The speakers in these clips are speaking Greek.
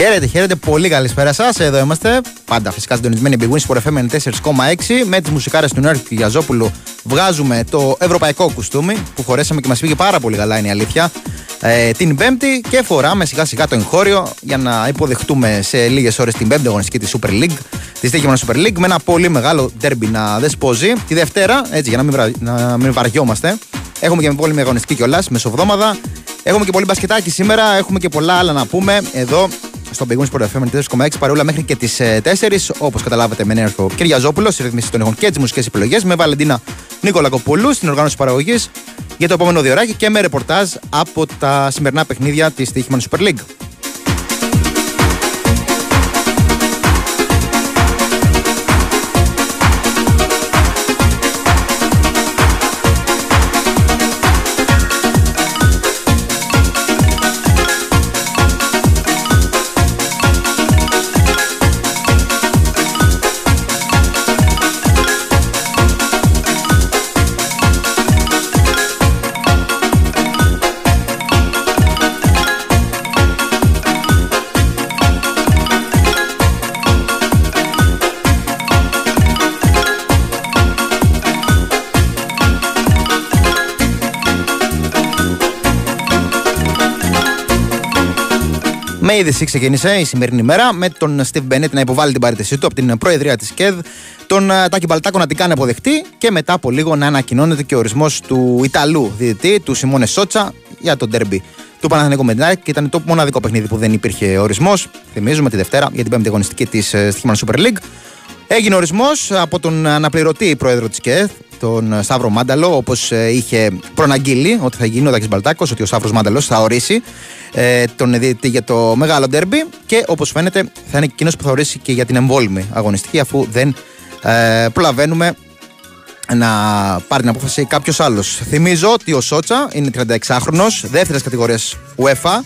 Χαίρετε, χαίρετε πολύ. Καλησπέρα σας. Εδώ είμαστε. Πάντα φυσικά συντονισμένοι B-Win Sport FM 4,6. Με τις μουσικάρες του Νόρκη Γιαζόπουλου βγάζουμε το ευρωπαϊκό κουστούμι που χωρέσαμε και μας πήγε πάρα πολύ καλά, είναι η αλήθεια. Την Πέμπτη και φοράμε σιγά σιγά το εγχώριο για να υποδεχτούμε σε λίγες ώρες την Πέμπτη αγωνιστική της Super League, της τύχημα Super League, με ένα πολύ μεγάλο ντέρμπι να δεσπόζει. Τη Δευτέρα, έτσι για να μην βαριόμαστε, έχουμε και πολύ αγωνιστική κιόλας, μεσοβδόμαδα. Έχουμε και πολύ μπασκετάκι σήμερα, έχουμε και πολλά άλλα να πούμε εδώ στο B-Win Sport FM 4,6 παρεούλα μέχρι και τις 4, όπως καταλάβατε με Νέαρχο Κυριαζόπουλο, στη ρυθμίση των ηχών και τις μουσικές επιλογές, με Βαλεντίνα Νίκολα Κοπούλου στην οργάνωση παραγωγής για το επόμενο διωράκι και με ρεπορτάζ από τα σημερινά παιχνίδια της τύχημαν Super League. Με είδηση ξεκίνησε η σημερινή μέρα με τον Steve Bennett να υποβάλει την παραίτησή του από την Προεδρία της ΚΕΔ, τον Τάκη Παλτάκο να την κάνει αποδεκτή και μετά από λίγο να ανακοινώνεται και ο ορισμός του Ιταλού διαιτητή, του Σιμώνε Σότσα, για το ντέρμπι του Παναθηναϊκού με την ΑΕΚ. Ήταν το μοναδικό παιχνίδι που δεν υπήρχε ορισμός. Θυμίζουμε τη Δευτέρα για την Πέμπτη αγωνιστική της τύχημα Super League. Έγινε ορισμός από τον αναπληρωτή πρόεδρο της ΚΕΔ, τον Σάβρο Μάνταλο, όπως είχε προαναγγείλει ότι θα γίνει ο Τάκης Παλτάκος, ότι ο Σάβρος Μάνταλος θα ορίσει τον διαιτητή για το μεγάλο ντέρμπι και όπως φαίνεται θα είναι εκείνος που θα ορίσει και για την εμβόλυμη αγωνιστική, αφού δεν προλαβαίνουμε να πάρει την απόφαση κάποιος άλλος. Θυμίζω ότι ο Σότσα είναι 36χρονος, δεύτερης κατηγορίας UEFA,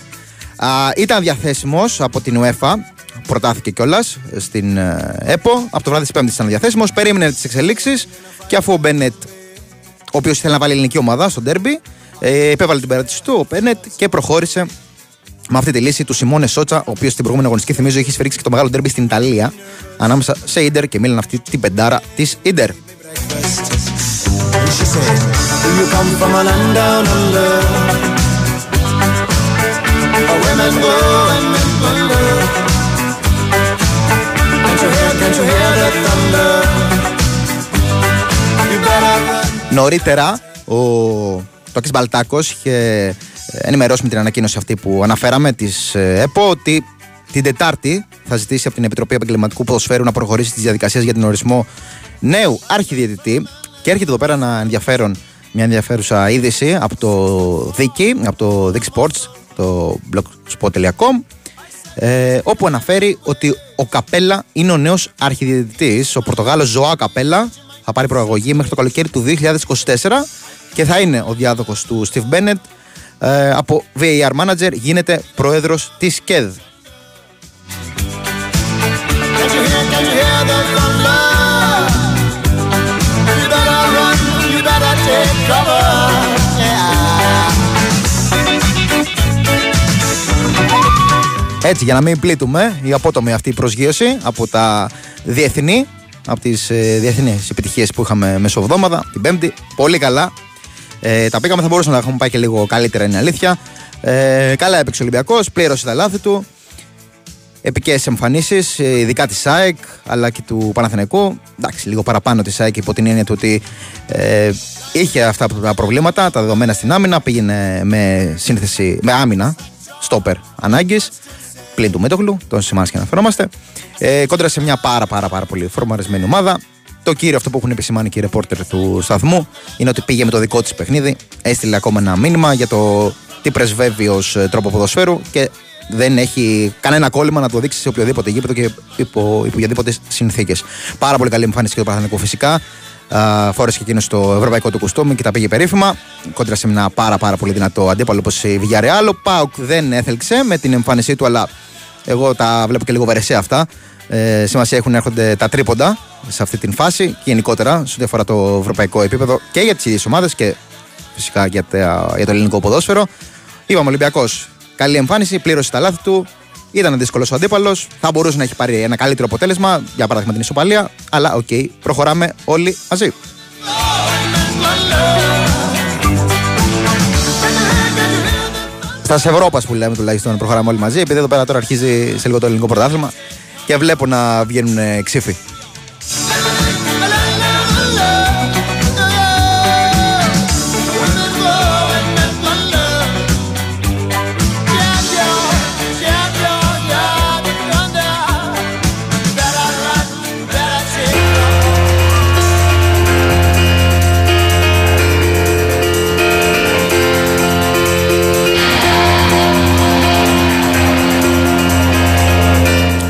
ήταν διαθέσιμος από την UEFA, προτάθηκε κιόλας στην ΕΠΟ, από το βράδυ της Πέμπτης ήταν διαθέσιμος, περίμενε τις εξελίξεις και αφού ο Μπένετ, ο οποίος ήθελε να βάλει ελληνική ομάδα στο ντέρμπι, υπέβαλε την παράτηση του ο Μπένετ και προχώρησε με αυτή τη λύση του Σιμώνε Σότσα, ο οποίος στην προηγούμενη αγωνιστική, θυμίζω, είχε σφυρίξει και το μεγάλο ντέρμπι στην Ιταλία ανάμεσα σε Ιντερ και Μίλαν, αυτή την πεντάρα της Ιντερ. Νωρίτερα, ο Τάκης Παλτάκος είχε ενημερώσει με την ανακοίνωση αυτή που αναφέραμε της ΕΠΟ ότι την Τετάρτη θα ζητήσει από την Επιτροπή Επαγγελματικού Ποδοσφαίρου να προχωρήσει τις διαδικασίες για τον ορισμό νέου αρχιδιαιτητή. Και έρχεται εδώ πέρα μια ενδιαφέρουσα είδηση από το Δίκη, από το Dik Sports, το blogspot.com, όπου αναφέρει ότι ο Καπέλα είναι ο νέος αρχιδιαιτητής. Ο Πορτογάλος Ζωά Καπέλα θα πάρει προαγωγή μέχρι το καλοκαίρι του 2024 και θα είναι ο διάδοχος του Steve Bennett. Από VAR Manager γίνεται πρόεδρος της ΚΕΔ. Έτσι, για να μην πλήττουμε, η απότομη αυτή προσγείωση από τα διεθνή, από τις διεθνείς επιτυχίες που είχαμε μεσοβδόμαδα, την Πέμπτη, πολύ καλά. Τα πήγαμε, θα μπορούσαμε να έχουμε πάει και λίγο καλύτερα, είναι αλήθεια. Καλά έπαιξε ο Ολυμπιακός, πλήρωσε τα λάθη του. Επικές εμφανίσεις, ειδικά της ΑΕΚ αλλά και του Παναθηναϊκού. Εντάξει, λίγο παραπάνω της ΑΕΚ υπό την έννοια του ότι είχε αυτά τα προβλήματα, τα δεδομένα στην άμυνα, πήγαινε με άμυνα, στόπερ ανάγκης, πλην του Μέτογλου, τον Σιμάνς και αναφερόμαστε. Κόντρα σε μια πάρα πολύ φορμαρισμένη ομάδα. Το κύριο αυτό που έχουν επισημάνει και οι ρεπόρτερ του σταθμού είναι ότι πήγε με το δικό της παιχνίδι, έστειλε ακόμα ένα μήνυμα για το τι πρεσβεύει ως τρόπο ποδοσφαίρου και δεν έχει κανένα κόλλημα να το δείξει σε οποιοδήποτε γήπεδο και υπό οποιαδήποτε συνθήκες. Πάρα πολύ καλή εμφάνιση και το Παναθηναϊκό φυσικά. Φόρεσε και εκείνο στο ευρωπαϊκό του κουστούμι και τα πήγε περίφημα. Κόντρα σε ένα πάρα πολύ δυνατό αντίπαλο όπως η Villarreal. Ο Πάουκ δεν έθελξε με την εμφάνισή του, αλλά εγώ τα βλέπω και λίγο βερεσέ αυτά. Σημασία έχουν να έρχονται τα τρίποντα σε αυτή την φάση και γενικότερα σε ό,τι αφορά το ευρωπαϊκό επίπεδο και για τις ίδιες ομάδες και φυσικά για το ελληνικό ποδόσφαιρο. Είπαμε, Ολυμπιακός καλή εμφάνιση, πλήρωσε τα λάθη του. Ήταν δύσκολος ο αντίπαλος. Θα μπορούσε να έχει πάρει ένα καλύτερο αποτέλεσμα, για παράδειγμα την ισοπαλία. Αλλά οκ, προχωράμε όλοι μαζί. Στα Ευρώπα που λέμε τουλάχιστον προχωράμε όλοι μαζί, επειδή εδώ πέρα τώρα αρχίζει σε λίγο το ελληνικό πρωτάθλημα και βλέπω να βγαίνουν ξύφοι.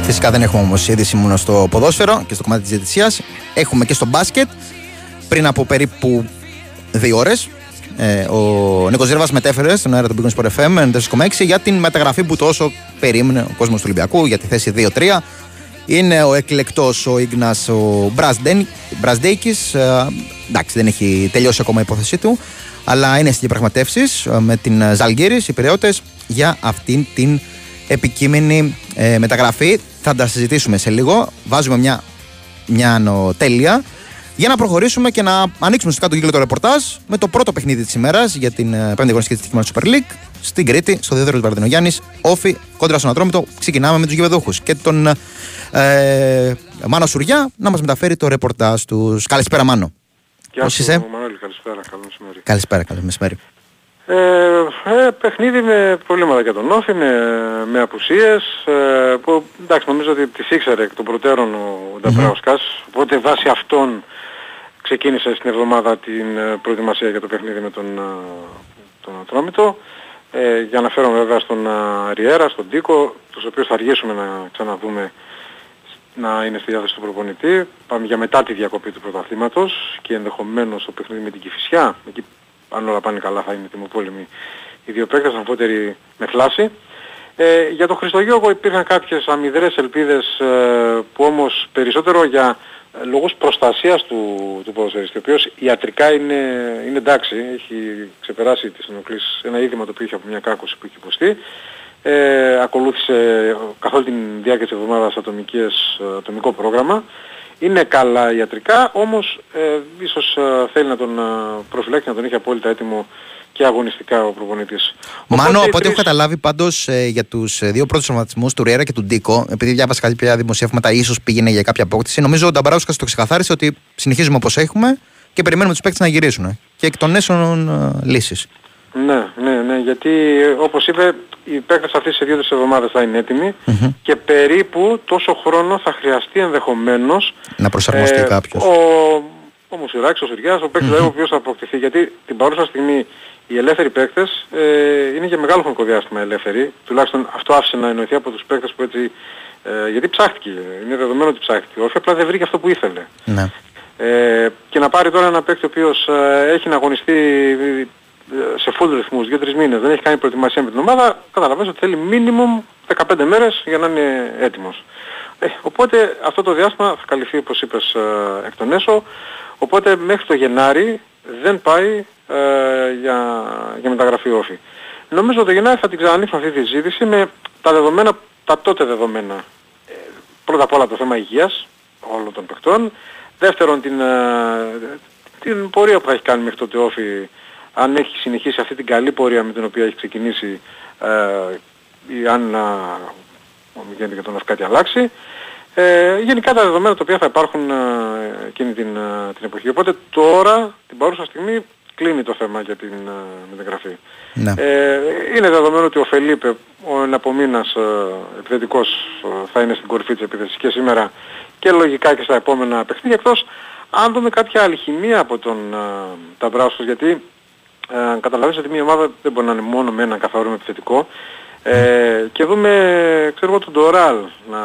Φυσικά δεν έχουμε όμως είδηση μόνο στο ποδόσφαιρο και στο κομμάτι της διαιτησίας. Έχουμε και στο μπάσκετ. Πριν από περίπου 2 ώρες, ο Νίκος Ζήρβας μετέφερε στον αέρα του B-Win Sport FM 4,6 για την μεταγραφή που τόσο περίμενε ο κόσμος του Ολυμπιακού για τη θέση 2-3. Είναι ο εκλεκτός ο Ίγνας ο Μπρασδέικης. Εντάξει, δεν έχει τελειώσει ακόμα η υπόθεσή του, αλλά είναι στις διαπραγματεύσεις με την Ζαλγκύρη, οι Πειραιώτες, για αυτήν την επικείμενη μεταγραφή. Θα τα συζητήσουμε σε λίγο. Βάζουμε μια τέλεια για να προχωρήσουμε και να ανοίξουμε στο κάτω τον κύκλο το ρεπορτάζ με το πρώτο παιχνίδι της ημέρας για την πέμπτη αγωνιστική της της Super League στην Κρήτη, στο Δίδυρο του Βαρδινογιάννης. Όφη κόντρα στον Ατρόμητο. Ξεκινάμε με τους γηπεδούχους και τον Μάνο Σουριά να μας μεταφέρει το ρεπορτάζ τους. Καλησπέρα Μάνο. Πώς είσαι? Μανώλη, καλησπέρα, καλό μεσημέρι. Παιχνίδι με προβλήματα για τον Όφη, με απουσίες που εντάξει νομίζω ότι τις ήξερε εκ των προτέρων ο Νταπράοσκας, οπότε βάσει αυτών ξεκίνησε στην εβδομάδα την προετοιμασία για το παιχνίδι με τον Ατρόμητο. Για να φέρω βέβαια στον Ριέρα, στον Ντίκο, τους οποίους θα αργήσουμε να ξαναδούμε να είναι στη διάθεση του προπονητή. Πάμε για μετά τη διακοπή του πρωταθλήματος και ενδεχομένως το παιχνίδι με την Κηφυσιά. Αν όλα πάνε καλά θα είναι τιμοπόλεμοι οι δύο παίκτες, αμφότεροι με θλάση. Για τον Χριστογιώργο υπήρχαν κάποιες αμυδρές ελπίδες που όμως περισσότερο για λόγους προστασίας του ποδοσφαιριστή, ο οποίος ιατρικά είναι εντάξει, έχει ξεπεράσει τις ενοχλήσεις, ένα είδημα το οποίο είχε από μια κάκωση που είχε υποστεί. Ακολούθησε καθ' όλη την διάρκεια της εβδομάδας ατομικό πρόγραμμα. Είναι καλά ιατρικά, όμως ίσως θέλει να τον προφυλάξει, να τον έχει απόλυτα έτοιμο και αγωνιστικά ο προπονητής. Μάνο, από ό,τι έχω καταλάβει πάντως για τους δύο πρώτους οματισμούς, του Ριέρα και του Ντίκο, επειδή διάβασα κάποια δημοσιεύματα, ίσως πήγαινε για κάποια απόκτηση. Νομίζω ο Νταμπαράουσκας το ξεκαθάρισε ότι συνεχίζουμε όπως έχουμε και περιμένουμε τους παίκτες να γυρίσουν. Και εκ των νέσεων λύσεις. Ναι, γιατί όπως είπε, οι παίκτες αυτές σε 2-3 εβδομάδες θα είναι έτοιμοι και περίπου τόσο χρόνο θα χρειαστεί ενδεχομένως να προσαρμοστεί κάποιος. Ο Μουσουράκης, ο Σουριάς, ο παίκτης ο οποίος θα αποκτηθεί, γιατί την παρούσα στιγμή οι ελεύθεροι παίκτες είναι για μεγάλο χρονικό διάστημα ελεύθεροι, τουλάχιστον αυτό άφησε να εννοηθεί από τους παίκτες που έτσι, γιατί ψάχτηκε, είναι δεδομένο ότι ψάχτηκε, όχι απλά δεν βρήκε αυτό που ήθελε. Ναι. Και να πάρει τώρα ένα παίκτη ο οποίος έχει να αγωνιστεί σε full ρυθμούς 2-3 μήνες, δεν έχει κάνει προετοιμασία με την ομάδα, καταλαβαίνεις ότι θέλει minimum 15 μέρες για να είναι έτοιμος. Οπότε αυτό το διάστημα θα καλυφθεί όπως είπες εκ των έσω, οπότε μέχρι το Γενάρη δεν πάει για μεταγραφή Όφη. Νομίζω ότι το Γενάρη θα την ξανανοίξουμε αυτή τη ζήτηση με τα τότε δεδομένα. Πρώτα απ' όλα το θέμα υγείας όλων των παιχτών, δεύτερον την πορεία που θα έχει κάνει μέχρι τότε Όφη, αν έχει συνεχίσει αυτή την καλή πορεία με την οποία έχει ξεκινήσει ή αν γίνεται και τον Αυκάτη αλλάξει. Γενικά τα δεδομένα τα οποία θα υπάρχουν εκείνη την εποχή. Οπότε τώρα, την παρούσα στιγμή, κλείνει το θέμα για την μεταγραφή. Ναι. Είναι δεδομένο ότι ο Φελίπε, ο εναπομείνας επιθετικός, θα είναι στην κορυφή της επίθεσης και σήμερα και λογικά και στα επόμενα παιχνίδια, εκτός αν δούμε κάποια αλχημία από τον Νταμπράουσκας, γιατί καταλαβαίνεις ότι μια ομάδα δεν μπορεί να είναι μόνο με έναν καθαρό επιθετικό και δούμε, ξέρω, τον Ντοράλ να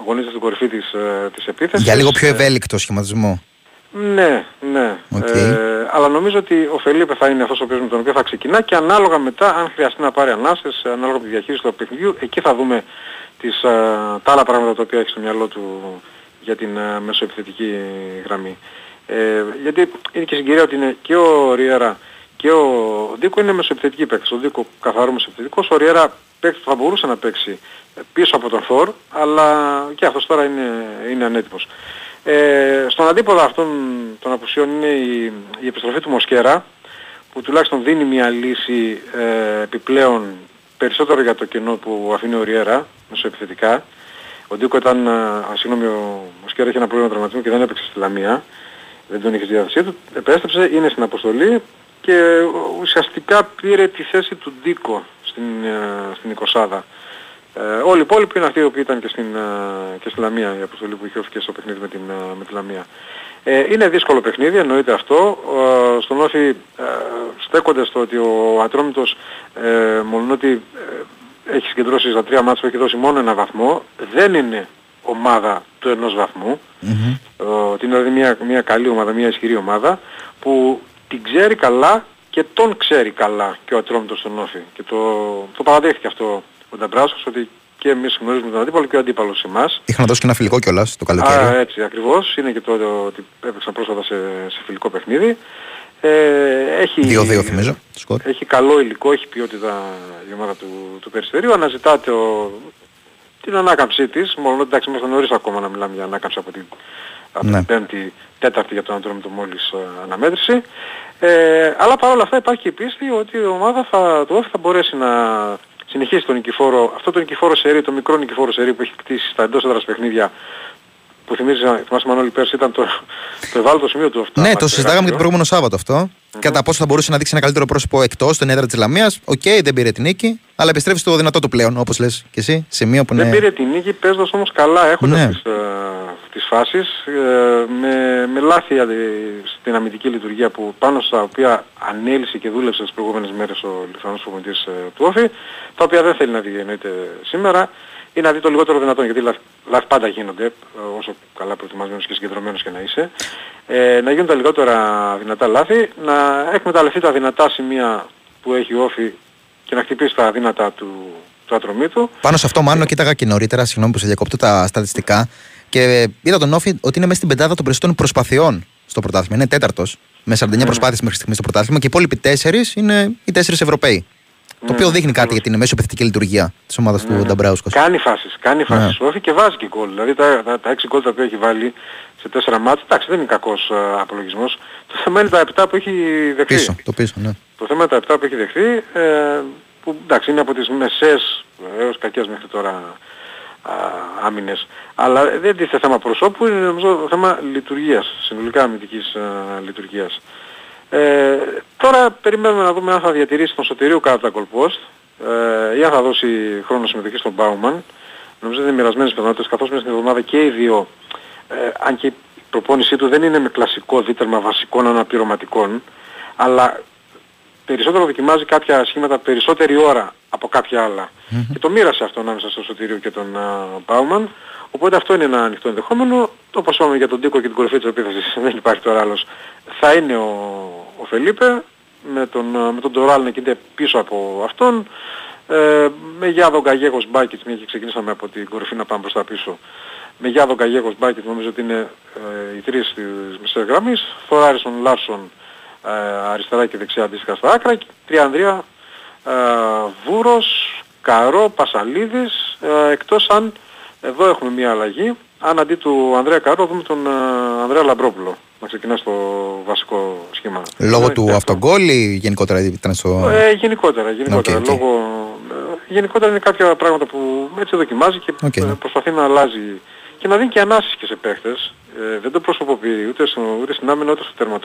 αγωνίζεται στην κορυφή της επίθεσης. Για λίγο πιο ευέλικτο σχηματισμό. Ναι. Okay. Αλλά νομίζω ότι ο Φελίπε θα είναι αυτός με τον οποίο θα ξεκινά και ανάλογα μετά, αν χρειαστεί να πάρει ανάσες, ανάλογα με τη διαχείριση του παιχνιδιού, εκεί θα δούμε τα άλλα πράγματα τα οποία έχει στο μυαλό του για την μεσοεπιθετική γραμμή. Γιατί είναι και συγκυρία ότι είναι και ο Ριέρα και ο Ντίκο είναι μεσοεπιθετική παίκτης. Ο Ντίκο καθαρό μεσοεπιθετικός, ο Ριέρα παίκτης που θα μπορούσε να παίξει πίσω από τον Θόρ, αλλά και αυτός τώρα είναι ανέτοιμος. Στον αντίποδα αυτών των απουσιών είναι η επιστροφή του Μοσκέρα, που τουλάχιστον δίνει μια λύση επιπλέον περισσότερο για το κενό που αφήνει ο Ριέρα μεσοεπιθετικά. Ο Ντίκο ήταν, ο Μοσκέρα είχε ένα πρόβλημα τραυματισμού και δεν έπαιξε στη Λαμία, δεν τον είχε στη διάθεσή του, επέστρεψε, είναι στην αποστολή και ουσιαστικά πήρε τη θέση του Ντίκο στην εικοσάδα. Όλοι οι υπόλοιποι είναι αυτοί οι οποίοι ήταν και στη Λαμία, η αποστολή που είχε Όφη και στο παιχνίδι με τη Λαμία. Είναι δύσκολο παιχνίδι, εννοείται αυτό. Στον Όφη στέκονται στο ότι ο Ατρόμητος μόνο ότι έχει συγκεντρώσει στα τρία μάτς που έχει δώσει μόνο ένα βαθμό, δεν είναι ομάδα του ενός βαθμού. Είναι δηλαδή μια καλή ομάδα, μια ισχυρή ομάδα που την ξέρει καλά και τον ξέρει καλά και ο Ατρόμητος στον Όφη. Και το παραδέχτηκε αυτό ο Νταπράοσκας, ότι και εμείς γνωρίζουμε τον αντίπαλο και ο αντίπαλος σε εμάς. Είχαν δώσει και ένα φιλικό κιόλας το καλοκαίρι. Α, έτσι ακριβώς. Είναι και το ότι έπαιξαν πρόσφατα σε φιλικό παιχνίδι. Έχει 2-2 θυμίζω. Έχει καλό υλικό, έχει ποιότητα η ομάδα του Περιστερίου. Αναζητάται την ανάκαμψή της. Μόνο εντάξει, είμαστε νωρίς ακόμα να μιλάμε για ανάκαμψη από την πέμπτη, τέταρτη για τον Ατρόμητο μόλις αναμέτρηση. Αλλά παρόλα αυτά υπάρχει η πίστη ότι η ομάδα θα μπορέσει να συνεχίσει τον νικηφόρο, αυτό το νικηφόρο σερί, το μικρό νικηφόρο σερί που έχει κτίσει στα εντός έδρας παιχνίδια, που θυμάσαι Μανώλη πέρσι ήταν το ευάλωτο σημείο του αυτό. Ναι, το συζητάγαμε και το προηγούμενο Σάββατο αυτό. Κατά πόσο θα μπορούσε να δείξει ένα καλύτερο πρόσωπο εκτός στην έδρα της Λαμίας. Οκ, δεν πήρε την νίκη, αλλά επιστρέφει στο δυνατό του πλέον, όπως λες και εσύ. Σημείο που δεν πήρε την νίκη, παίζοντας όμως καλά, έχοντας τις φάσεις, με λάθη στην αμυντική λειτουργία που πάνω στα οποία ανέλυσε και δούλεψε τις προηγούμενες μέρες ο Λιθουανός προπονητής του Όφη, τα οποία δεν θέλει να δει εννοείται σήμερα, ή να δει το λιγότερο δυνατόν, γιατί λάθη πάντα γίνονται, όσο καλά προετοιμασμένος και συγκεντρωμένος και να είσαι, να γίνουν τα λιγότερα δυνατά λάθη, να εκμεταλλευτεί τα δυνατά σημεία που έχει ο Όφη και να χτυπήσει τα δυνατά του Ατρομήτου. Πάνω σε αυτό μάλλον κοίταγα και νωρίτερα, συγγνώμη που σε διακόπτω τα στατιστικά, και είδα τον Όφη ότι είναι μέσα στην πεντάδα των περισσότερων προσπαθειών στο πρωτάθλημα. Είναι τέταρτος με 49 προσπάθειες μέχρι στιγμής στο πρωτάθλημα και οι υπόλοιποι 4 είναι οι 4 Ευρωπαίοι. Το οποίο δείχνει κάτι για την μεσοπαιθητική λειτουργία της ομάδας του Νταμπράουσκας. Κάνει φάσεις ο Όφη και βάζει και γκολ. Δηλαδή τα 6 γκολ τα οποία έχει βάλει σε 4 μάτς, εντάξει, δεν είναι κακός απολογισμός. Το θέμα είναι τα 7 που έχει δεχθεί. Το θέμα είναι τα 7 που έχει δεχθεί, που εντάξει είναι από τις μεσές έως κακές μέχρι τώρα άμυνες. Αλλά δεν είναι θέμα προσώπου, είναι νομίζω θέμα λειτουργίας, συνολικά αμυντικής λειτουργίας. Τώρα περιμένουμε να δούμε αν θα διατηρήσει τον Σωτηρίου κάτω από τα κολπόστ ή αν θα δώσει χρόνο συμμετοχή στον Πάουμαν. Νομίζω είναι μοιρασμένες πιθανότητες, καθώς μέσα στην εβδομάδα και οι δύο, αν και η προπόνησή του δεν είναι με κλασικό δίτερμα βασικών αναπληρωματικών, αλλά περισσότερο δοκιμάζει κάποια σχήματα περισσότερη ώρα από κάποια άλλα. Και το μοίρασε αυτό ανάμεσα στο Σωτηρίου και τον Πάουμαν. Οπότε αυτό είναι ένα ανοιχτό ενδεχόμενο. Όπως είπαμε για τον Ντίκο και την κορυφή της επίθεσης, δεν υπάρχει τώρα άλλος. Θα είναι ο Φελίπε με τον Τωράλ να κινείται πίσω από αυτόν. Με Γιάδο Γκαλιέγος Μπάκετς, μια και ξεκινήσαμε από την κορυφή να πάμε προς τα πίσω. Με Γιάδο Γκαλιέγος Μπάκετς νομίζω ότι είναι οι τρεις της μεσαίας γραμμής. Θωράρισον Λάρσον αριστερά και δεξιά αντίστοιχα στα άκρα. Τριανδρία Βούρος, Καρό, Πασαλίδης, εκτός αν εδώ έχουμε μια αλλαγή. Αν αντί του Ανδρέα Καρό δούμε τον Ανδρέα Λαμπρόπουλο να ξεκινά στο βασικό σχήμα. Λόγω του αυτογκόλ ή γενικότερα ήταν στο... Γενικότερα. Okay. Γενικότερα είναι κάποια πράγματα που έτσι δοκιμάζει και προσπαθεί να αλλάζει και να δίνει και ανάσεις και σε παίχτες. Δεν το προσωποποιεί ούτε στην άμυνα ούτε στο τέρμα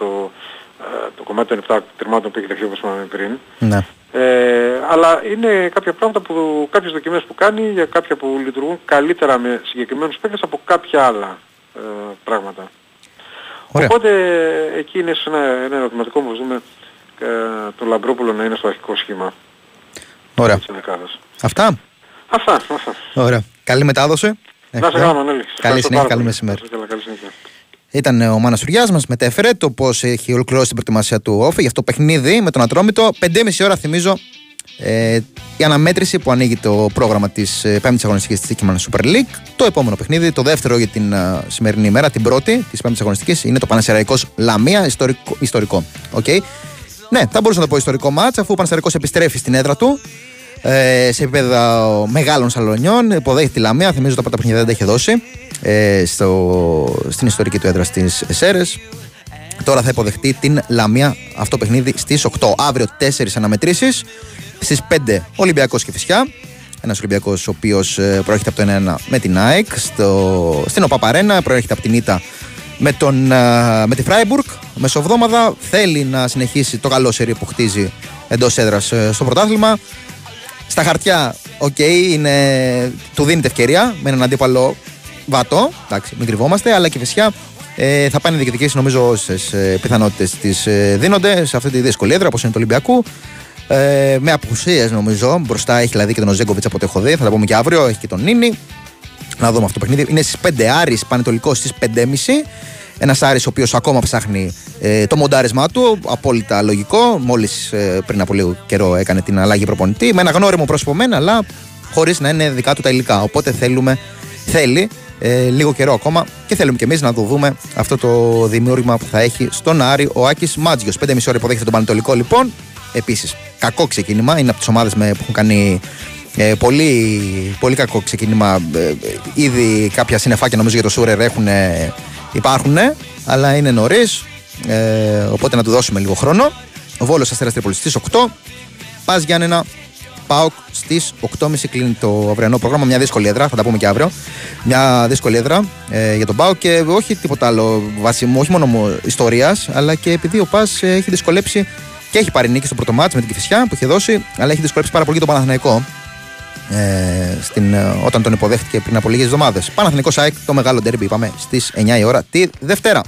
το κομμάτι των 7 τερμάτων που έχει δεχθεί όπως είπαμε πριν. Ναι. Αλλά είναι κάποια πράγματα που κάποιες δοκιμές που κάνει για κάποια που λειτουργούν καλύτερα με συγκεκριμένους παίκτες από κάποια άλλα πράγματα. Ωραία. Οπότε εκεί είναι ένα ερωτηματικό που δούμε τον Λαμπρόπουλο να είναι στο αρχικό σχήμα. Ωραία. Αυτά. Ωραία. Καλή μετάδοση. Να σε καλά Μανώλη. Καλή συνέχεια, καλή μεσημέρι. Ήταν ο Μάνας Σουριάς, μας μετέφερε το πώς έχει ολοκληρώσει την προετοιμασία του Όφη για αυτό το παιχνίδι με τον Ατρόμητο. 5,5 ώρα θυμίζω η αναμέτρηση που ανοίγει το πρόγραμμα της 5ης αγωνιστικής της Κύπρου Super League. Το επόμενο παιχνίδι, το δεύτερο για την σημερινή ημέρα, την πρώτη της 5ης αγωνιστικής, είναι το Παναθηναϊκός Λαμία. Ιστορικό. Okay. Ναι, θα μπορούσα να το πω ιστορικό μάτς, αφού ο Παναθηναϊκός επιστρέφει στην έδρα του. σε επίπεδο μεγάλων σαλονιών. Υποδέχεται τη Λαμία. Θυμίζω τα πρώτα παιχνίδια δεν τα είχε δώσει στην ιστορική του έδρα στις Σέρρες. Τώρα θα υποδεχτεί την Λαμία αυτό παιχνίδι στις 8. Αύριο 4 αναμετρήσεις. Στις 5 Ολυμπιακός Κηφυσιά. Ένας Ολυμπιακός ο οποίος προέρχεται από το 1-1 με την ΑΕΚ. Στην ΟΠΑΠΑΡΕΝΑ προέρχεται από την ήττα με τη Φράιμπουργκ. Μεσοβδόμαδα θέλει να συνεχίσει το καλό σερί που χτίζει εντός έδρας στο πρωτάθλημα. Στα χαρτιά, του δίνεται ευκαιρία με έναν αντίπαλο βατό. Εντάξει, μην κρυβόμαστε, αλλά και φυσικά θα πάνε διοικητικές, νομίζω, όσες πιθανότητες της δίνονται σε αυτή τη δύσκολη έδρα, όπως είναι το Ολυμπιακού. Με απουσίες, νομίζω. Μπροστά έχει δηλαδή και τον Οζέγκοβιτς από το έχω δει. Θα τα πούμε και αύριο. Έχει και τον Νίνι. Να δούμε αυτό το παιχνίδι. Είναι στις 5 Άρης, Πανετολικός στις 5.30. Ένας Άρης ο οποίος ακόμα ψάχνει το μοντάρισμά του, απόλυτα λογικό. Μόλις πριν από λίγο καιρό έκανε την αλλαγή προπονητή. Με ένα γνώριμο πρόσωπο μένα, αλλά χωρίς να είναι δικά του τα υλικά. Οπότε θέλει λίγο καιρό ακόμα και θέλουμε κι εμείς να το δούμε αυτό το δημιούργημα που θα έχει στον Άρη ο Άκης Μάτζιος. 5.30 ώρα υποδέχεται τον Πανετολικό λοιπόν. Επίσης, κακό ξεκίνημα. Είναι από τις ομάδες που έχουν κάνει πολύ κακό ξεκίνημα. Ήδη κάποια συννεφάκια νομίζω για το Σούρερ υπάρχουν, αλλά είναι νωρίς. Οπότε να του δώσουμε λίγο χρόνο. Ο Βόλος Αστέρας Τρίπολης στις 8. Πας Γιάννενα, ΠΑΟΚ στις 8.30 κλείνει το αυριανό πρόγραμμα. Μια δύσκολη έδρα, θα τα πούμε και αύριο. Μια δύσκολη έδρα για τον ΠΑΟΚ και όχι τίποτα άλλο βασιμό, όχι μόνο ιστορίας, αλλά και επειδή ο Πας έχει δυσκολέψει και έχει πάρει νίκη στο πρώτο μάτς με την Κηφισιά που είχε δώσει, αλλά έχει δυσκολέψει πάρα πολύ και τον Παναθηναϊκό όταν τον υποδέχτηκε πριν από λίγες εβδομάδες. Παναθηναϊκός ΑΕΚ, το μεγάλο ντέρμπι, είπαμε, στις 9 η ώρα τη Δευτέρα.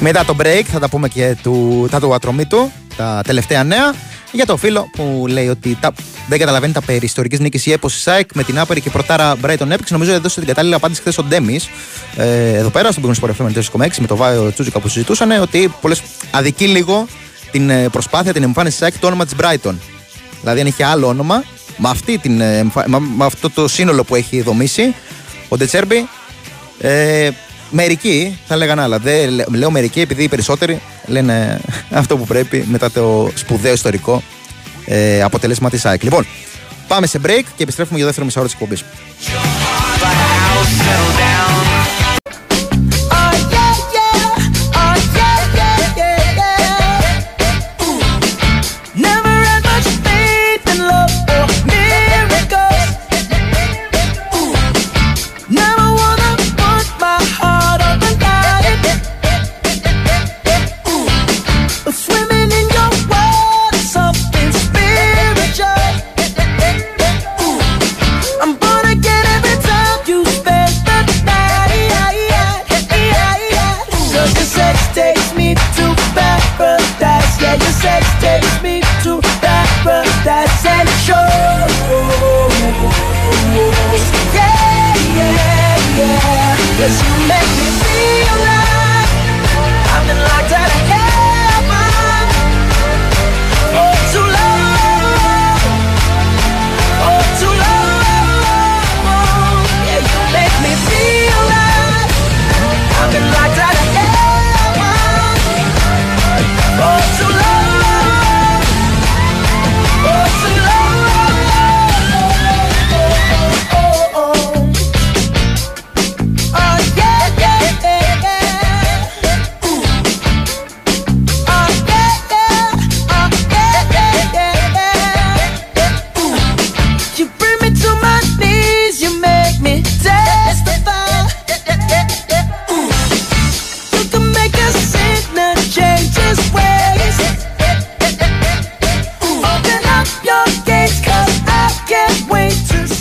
Μετά το break θα τα πούμε και του Ατρομήτου, τα τελευταία νέα. Για το φίλο που λέει ότι δεν καταλαβαίνει τα περί ιστορικής νίκης η έποση ΣΑΕΚ με την άπερη και πρωτάρα Brighton έπαιξε. Νομίζω έδωσε την κατάλληλη απάντηση χθες ο Ντέμις εδώ πέρα στον B-Win Sport FM 4,6 με το Βάιο Τσούζικα που συζητούσαν ότι πολλές αδικεί λίγο την προσπάθεια, την εμφάνιση ΣΑΕΚ, το όνομα της Brighton. Δηλαδή, αν είχε άλλο όνομα, με αυτό το σύνολο που έχει δομήσει ο Ντετσέρμπι. Μερικοί θα λέγανε άλλα. Δεν λέω μερικοί, επειδή οι περισσότεροι λένε αυτό που πρέπει μετά το σπουδαίο ιστορικό αποτέλεσμα της ΑΕΚ. Λοιπόν, πάμε σε break και επιστρέφουμε για δεύτερο μισάωρο της εκπομπής.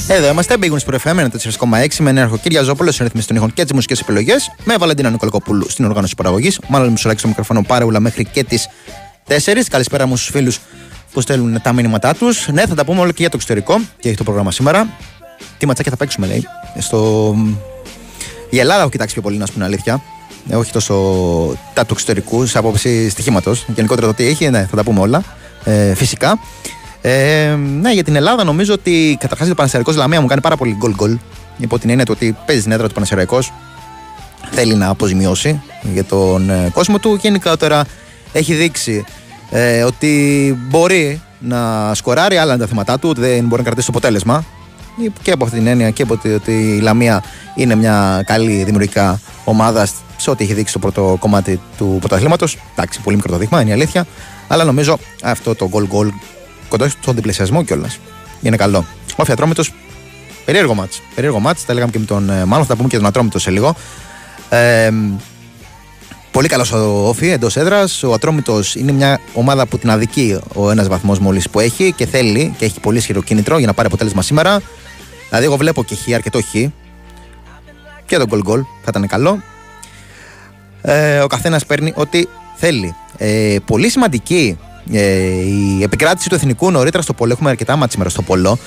Εδώ είμαστε, B-Win Sport FM 4,6 με Νέαρχο Κυριαζόπουλο, συνρυθμιστή των ήχων και τις μουσικές επιλογές, με Βαλεντίνα Νίκολα Κοπούλου στην οργάνωση παραγωγής, μάλλον Μουσουράκη στο μικρόφωνο παρεούλα μέχρι και τις 4. Καλησπέρα μου στους φίλους που στέλνουν τα μήνυματά τους. Ναι, θα τα πούμε όλο και για το εξωτερικό και έχει το πρόγραμμα σήμερα. Τι ματσάκια θα παίξουμε, λέει. Η Ελλάδα έχω κοιτάξει πιο πολύ, να σου πω την αλήθεια. Όχι τόσο τα του εξωτερικού, σε άποψη στοιχήματος. Γενικότερα το τι έχει, ναι, θα τα πούμε όλα. Φυσικά. Ναι, για την Ελλάδα νομίζω ότι καταρχάς ο Παναθηναϊκός Λαμία μου κάνει πάρα πολύ γκολ-γκολ. Υπό την έννοια του ότι παίζει στην έδρα του Παναθηναϊκός, θέλει να αποζημιώσει για τον κόσμο του. Γενικότερα έχει δείξει ότι μπορεί να σκοράρει, αλλά είναι τα θέματα του, ότι δεν μπορεί να κρατήσει το αποτέλεσμα. Και από αυτή την έννοια και από ότι η Λαμία είναι μια καλή δημιουργικά ομάδα σε ό,τι έχει δείξει το πρώτο κομμάτι του πρωταθλήματος. Εντάξει, πολύ μικρό το δείγμα, είναι η αλήθεια. Αλλά νομίζω αυτό το γκολ-γκολ κοντά στον διπλασιασμό κιόλας είναι καλό. Όφη Ατρόμητος, περίεργο μάτς. Περίεργο μάτς, τα λέγαμε και με τον Μάνο, θα τα πούμε και τον Ατρόμητο σε λίγο. Πολύ καλός ο Όφη εντός έδρας. Ο Ατρόμητος είναι μια ομάδα που την αδικεί ο ένας βαθμός μόλις που έχει και θέλει και έχει πολύ ισχυρό κίνητρο για να πάρει αποτέλεσμα σήμερα. Δηλαδή, εγώ βλέπω και χ, αρκετό χ. Και τον γκολ-γκολ θα ήταν καλό. Ο καθένας παίρνει ό,τι θέλει. Πολύ σημαντική η επικράτηση του εθνικού νωρίτερα στο Πολό. Έχουμε αρκετά μάτς σήμερα στο Πολό.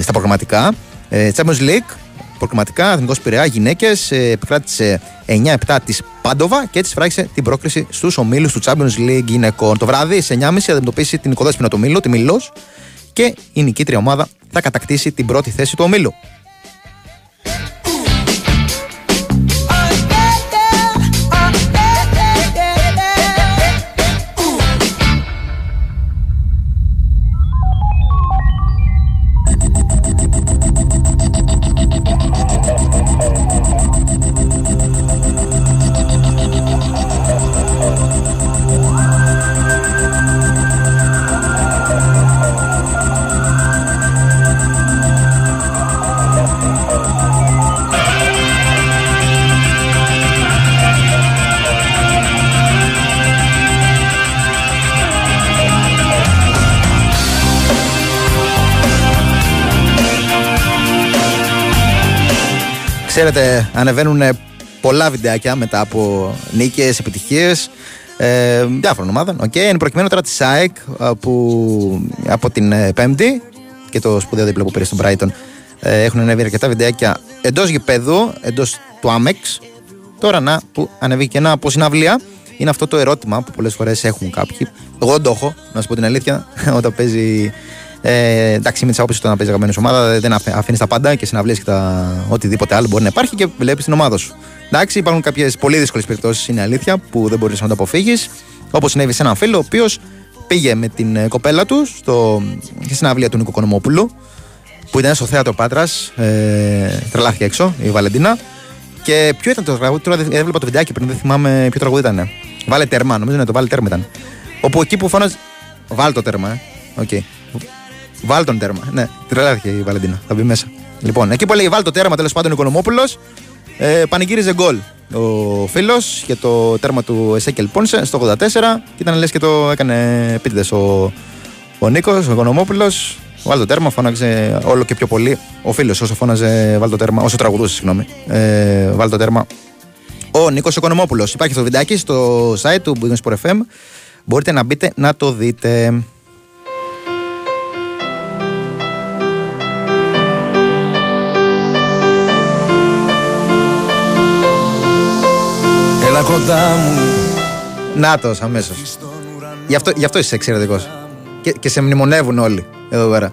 Στα προγραμματικά. Champions League. Προκριματικά, Εθνικός Πειραιά, γυναίκες, επικράτησε 9-7 της Πάντοβα και έτσι φράγησε την πρόκριση στους ομίλους του Champions League γυναικών. Το βράδυ, σε 9.30, θα αντιμετωπίσει την οικοδέσποινα του ομίλου, τη Μήλος, και η νικήτρια ομάδα θα κατακτήσει την πρώτη θέση του ομίλου. Ξέρετε, ανεβαίνουν πολλά βιντεάκια μετά από νίκες, επιτυχίες διάφορων ομάδων. Εν προκειμένου τώρα της ΑΕΚ που από την Πέμπτη και το σπουδαίο δίπλο που πήρε στον Brighton έχουν ανέβει αρκετά βιντεάκια εντός γηπέδου, εντός του Άμεξ. Τώρα να που ανέβηκε και ένα από συναυλία. Είναι αυτό το ερώτημα που πολλές φορές έχουν κάποιοι. Εγώ δεν το έχω, να σου πω την αλήθεια, όταν παίζει. Εντάξει, με τις άποψεις του να παίζει αγαπημένη ομάδα, δεν αφήνει τα πάντα και συναυλίες και τα οτιδήποτε άλλο μπορεί να υπάρχει και βλέπεις την ομάδα σου. Εντάξει, υπάρχουν κάποιες πολύ δύσκολες περιπτώσεις, είναι αλήθεια, που δεν μπορείς να το αποφύγεις. Όπως συνέβη σε έναν φίλο, ο οποίος πήγε με την κοπέλα του στη συναυλία του Νίκου Οικονομόπουλου, που ήταν στο θέατρο Πάτρας. Τρελάθηκε έξω η Βαλεντίνα. Και ποιο ήταν το τραγούδι, τώρα δεν έβλεπα το βιντεάκι πριν, δεν θυμάμαι ποιο τραγούδι ήταν. Βάλε τέρμα, νομίζω είναι το Βάλε τέρμα ήταν. Όπου εκεί που φώναζε. Βάλ το τέρμα, Okay. Βάλ τον τέρμα. Ναι, τρελάθηκε η Βαλεντίνα. Θα μπει μέσα. Λοιπόν, εκεί που έλεγε Βάλ το τέρμα, τέλος πάντων ο Οικονομόπουλος, πανηγύριζε γκολ ο φίλος για το τέρμα του Εσέκελ Πόνσε στο 84. Και ήταν λες και το έκανε επίτηδες ο Νίκος, ο Οικονομόπουλος. Βάλ το τέρμα, φώναξε όλο και πιο πολύ ο φίλος όσο φώναζε Βάλ το τέρμα, όσο τραγουδούσε, συγγνώμη. Βάλ το τέρμα. Ο Νίκος Οικονομόπουλος. Υπάρχει το βιντεάκι στο site του B-Win Sport FM. Μπορείτε να μπείτε να το δείτε. Νάτος αμέσως. Γι' αυτό είσαι εξαιρετικός. Και σε μνημονεύουν όλοι εδώ πέρα.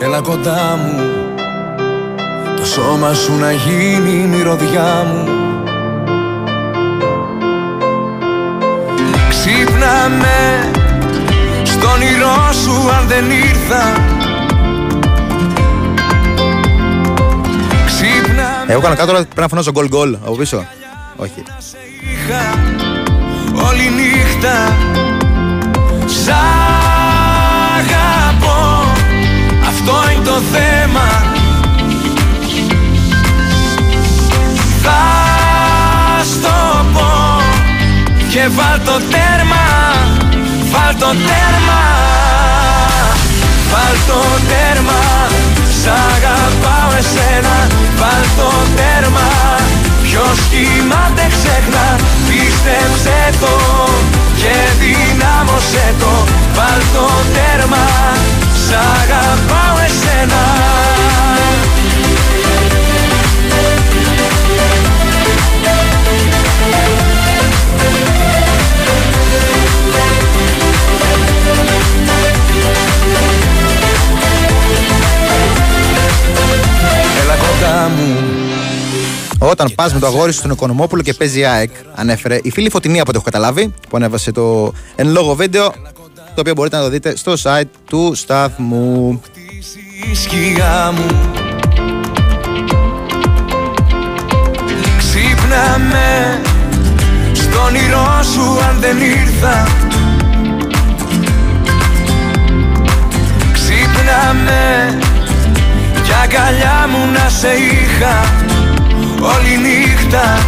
Έλα κοντά μου. Το σώμα σου να γίνει η μυρωδιά μου. Ξύπναμε στον όνειρό σου αν δεν ήρθα. Ξύπναμε. Εγώ κάνω κάτω τώρα πρέπει να φωνάσω γκολ γκολ από πίσω. Όχι. Όλη νύχτα σ' αγαπώ. Αυτό είναι το θέμα. Θα στο πω και βάλ το τέρμα. Βάλ το τέρμα. Βάλ το τέρμα. Σ' αγαπάω εσένα. Βάλ το τέρμα. Ποιος κοιμάται ξέχνα, πίστεψε το και δυνάμωσε το. Βάλ το τέρμα, σ' αγαπάω εσένα. Όταν πας με το αγόρι σου στον Οικονομόπουλο και παίζει ΑΕΚ, ανέφερε η φίλη Φωτεινή, από ό,τι έχω καταλάβει, που ανέβασε το εν λόγω βίντεο, το οποίο μπορείτε να το δείτε στο site του σταθμού. Ξύπναμε στον όνειρό σου αν δεν ήρθα. Ξύπναμε κι αγκαλιά μου να σε είχα όλη νύχτα.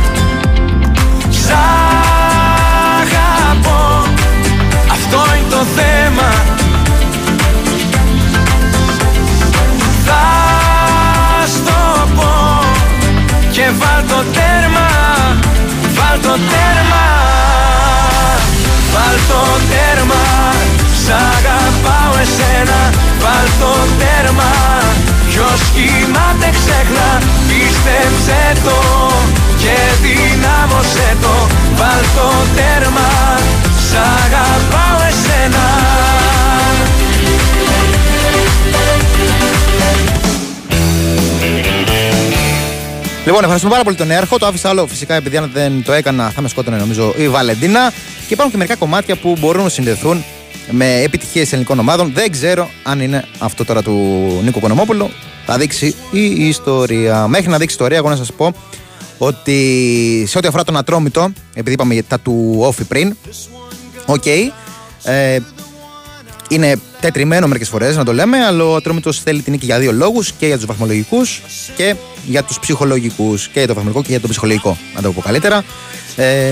Σ' αγαπώ, αυτό είναι το θέμα. Θα στο πω και βάλ' το τέρμα, βάλ' το τέρμα, βάλ' το τέρμα. Σ' αγαπάω εσένα, βάλ' το τέρμα. Ποιος κοιμάται ξέχνα, πίστεψε το και δυνάμωσε το. Βάλ' το τέρμα, σ' αγαπάω εσένα. Λοιπόν, ευχαριστούμε πάρα πολύ τον Έρχο. Το άφησα άλλο φυσικά επειδή αν δεν το έκανα θα με σκότωνε νομίζω η Βαλεντίνα. Και υπάρχουν και μερικά κομμάτια που μπορούν να συνδεθούν με επιτυχίες ελληνικών ομάδων. Δεν ξέρω αν είναι αυτό τώρα του Νίκο Οικονομόπουλου. Θα δείξει η ιστορία. Μέχρι να δείξει η ιστορία, εγώ να σας πω ότι σε ό,τι αφορά τον Ατρόμητο, επειδή είπαμε τα του Όφη πριν, okay, είναι τετριμένο μερικές φορές να το λέμε, αλλά ο Ατρόμητος θέλει την νίκη για δύο λόγους, και για τους βαθμολογικούς και για τους ψυχολογικούς. Και για το βαθμολογικό και για το ψυχολογικό, να το πω καλύτερα.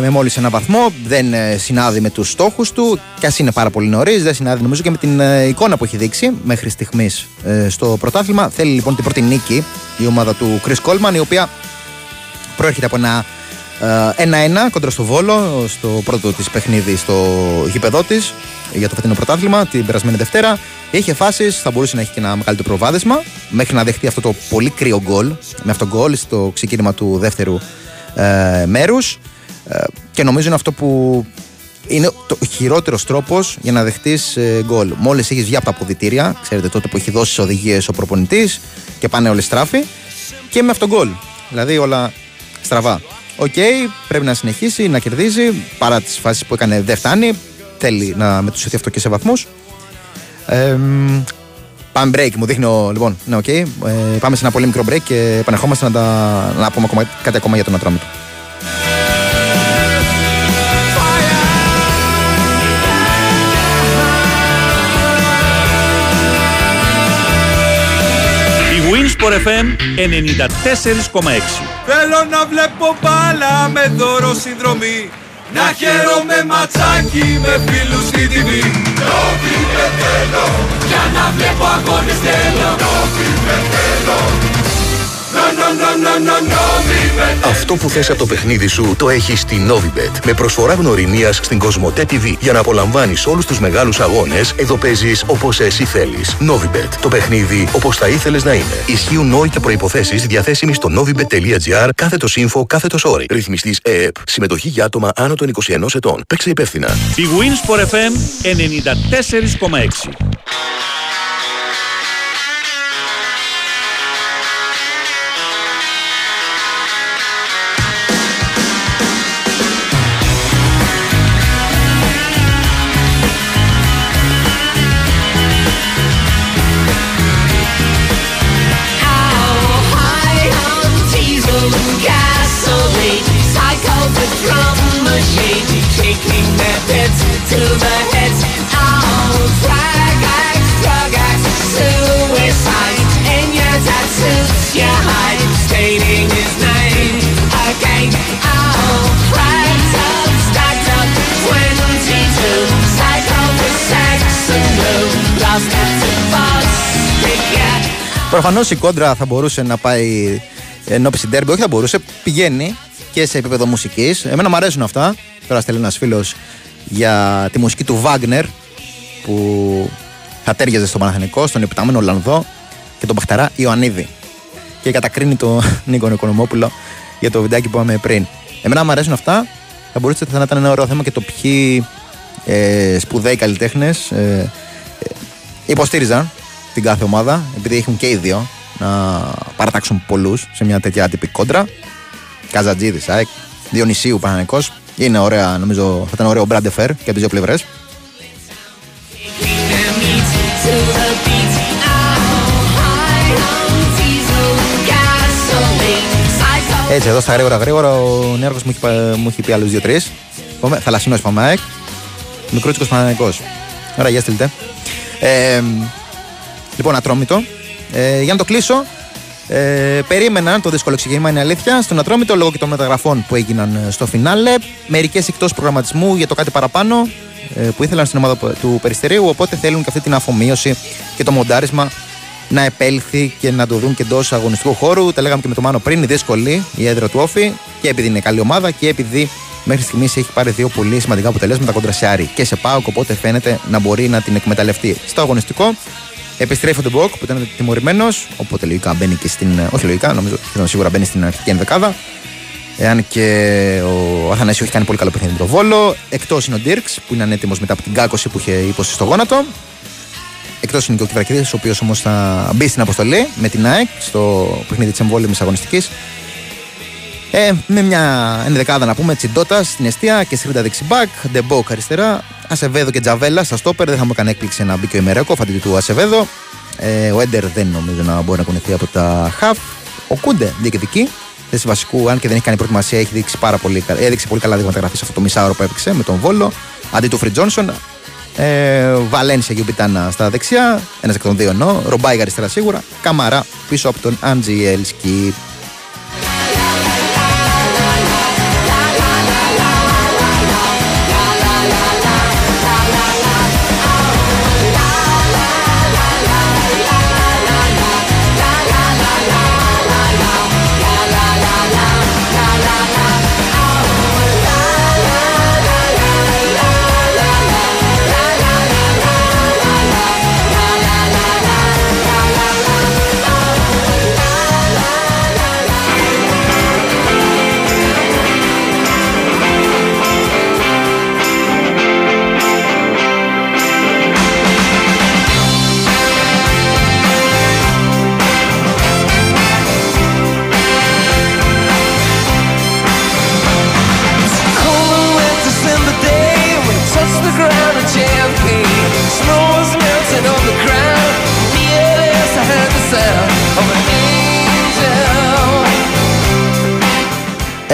Με μόλις ένα βαθμό, δεν συνάδει με τους στόχους του, κι ας είναι πάρα πολύ νωρίς, δεν συνάδει νομίζω και με την εικόνα που έχει δείξει μέχρι στιγμής στο πρωτάθλημα. Θέλει λοιπόν την πρώτη νίκη η ομάδα του Chris Coleman, η οποία προέρχεται από ένα 1-1 κόντρα στο Βόλο, στο πρώτο της παιχνίδι στο γήπεδό της για το φετινό πρωτάθλημα την περασμένη Δευτέρα. Είχε φάσεις, θα μπορούσε να έχει και ένα μεγαλύτερο προβάδισμα μέχρι να δεχτεί αυτό το πολύ κρύο γκολ, με αυτό γκολ στο ξεκίνημα του δεύτερου μέρους. Και νομίζω είναι αυτό που είναι ο χειρότερος τρόπος για να δεχτείς γκολ. Μόλις έχεις βγει από τα αποδυτήρια, ξέρετε τότε που έχει δώσει οδηγίες ο προπονητής και πάνε όλοι στράφοι, και με αυτό γκολ. Δηλαδή όλα στραβά. Οκ, πρέπει να συνεχίσει να κερδίζει παρά τις φάσεις που έκανε. Δεν φτάνει. Θέλει να μετουσιωθεί αυτό και σε βαθμούς. Πάμε break, μου δείχνω λοιπόν. Ναι, οκ. Πάμε σε ένα πολύ μικρό break και επανερχόμαστε να πούμε κάτι ακόμα για τον Ατρόμητο. B-Win Sport FM 94,6. Θέλω να βλέπω μπάλα με δώρο συνδρομή, να χαίρομαι ματσάκι με φίλους στη τιμή. Το φίλε θέλω, για να βλέπω αγώνες θέλω. Το φίλε θέλω, αυτό που θες από το παιχνίδι σου το έχεις στη Novibet. Με προσφορά γνωριμίας στην Κοσμοτέ TV για να απολαμβάνεις όλους τους μεγάλους αγώνες. Εδώ παίζεις όπως εσύ θέλεις. Novibet. Το παιχνίδι όπως θα ήθελες να είναι. Ισχύουν όροι και προϋποθέσεις διαθέσιμοι στο novibet.gr /info/όροι. Ρυθμιστής ΕΕΠ. Συμμετοχή για άτομα άνω των 21 ετών. Παίξε υπεύθυνα. Big Win Sport FM 94,6. Προφανώς η κόντρα θα μπορούσε να πάει ενώπιση ντέρμπι, όχι θα μπορούσε, πηγαίνει και σε επίπεδο μουσικής. Εμένα μου αρέσουν αυτά. Τώρα στέλνει ένας φίλος για τη μουσική του Βάγκνερ που θα τέριαζε στον Παναθηναϊκό, στον επιτάμενο Ολλανδό και τον Μπαχταρά Ιωαννίδη. Και κατακρίνει τον Νίκο Οικονομόπουλο για το βιντεάκι που είπαμε πριν. Εμένα μου αρέσουν αυτά. Θα μπορούσε να ήταν ένα ωραίο θέμα και το ποιοι σπουδαίοι καλλιτέχνες υποστήριζαν την κάθε ομάδα, επειδή έχουν και οι δύο να παρατάξουν πολλούς σε μια τέτοια άτυπη κόντρα. Καζατζίδης, ΑΕΚ, Διονυσίου, Παναθηναϊκός. Είναι ωραία, νομίζω θα ήταν ωραίο brand fair και από τις δύο πλευρές. Έτσι, εδώ στα γρήγορα, ο Νέαρχος μου έχει πει άλλους 2-3. Θαλασσινός είπαμε ΑΕΚ, Μικρούτσικος Παναθηναϊκός. Ωραία, για στείλτε. Λοιπόν, Ατρόμητο. Για να το κλείσω, περίμενα το δύσκολο ξεκίνημα, είναι αλήθεια. Στον Ατρόμητο, λόγω και των μεταγραφών που έγιναν στο φινάλε, μερικές εκτός προγραμματισμού για το κάτι παραπάνω που ήθελαν στην ομάδα του Περιστερίου. Οπότε θέλουν και αυτή την αφομοίωση και το μοντάρισμα να επέλθει και να το δουν και εντός αγωνιστικού χώρου. Τα λέγαμε και με τον Μάνο πριν, δύσκολη η έδρα του Όφη, και επειδή είναι καλή ομάδα και επειδή μέχρι στιγμής έχει πάρει δύο πολύ σημαντικά αποτελέσματα κόντρα σε Άρη και σε ΠΑΟΚ. Οπότε φαίνεται να μπορεί να την εκμεταλλευτεί. Στο αγωνιστικό, επιστρέφει τον Μποκ που ήταν τιμωρημένος. Οπότε λογικά μπαίνει και στην. Όχι λογικά, νομίζω ότι σίγουρα μπαίνει στην αρχική ενδεκάδα. Εάν και ο Αθανασίου έχει κάνει πολύ καλό παιχνίδι με τον Βόλο. Εκτός είναι ο Ντίρξ που είναι ανέτοιμος μετά από την κάκωση που είχε υποστεί στο γόνατο. Εκτός είναι και ο Κυβρακίδης, ο οποίος όμως θα μπει στην αποστολή με την ΑΕΚ στο παιχνίδι της εμβόλυμης αγωνιστικής. Με μια ενδεκάδα να πούμε: Τσιντότα στην αιστεία και Σιρίντα δεξιμπάκ, Ντεμπόκ αριστερά, Ασεβέδο και Τζαβέλα στα στόπερ. Δεν θα μου έκανε έκπληξη να μπει και ο Ημερέκο, φαντί του Ασεβέδο. Ο Έντερ δεν νομίζω να μπορεί να κονεθεί από τα χαφ. Ο Κούντε διοικητική θέση βασικού, αν και δεν έχει κάνει προετοιμασία, έχει δείξει πάρα πολύ, έδειξε πολύ καλά δείγματα γραφή σε αυτό το μισάωρο που έπαιξε με τον Βόλο. Αντί του Φρι Τζόνσον, Βαλένσια και Γιουμπιτάνα στα δεξιά, ένα εκ των δύο εννοώ, Ρομπάι αριστερά σίγουρα, Καμαρά πίσω από τον Αντζιέλσκι.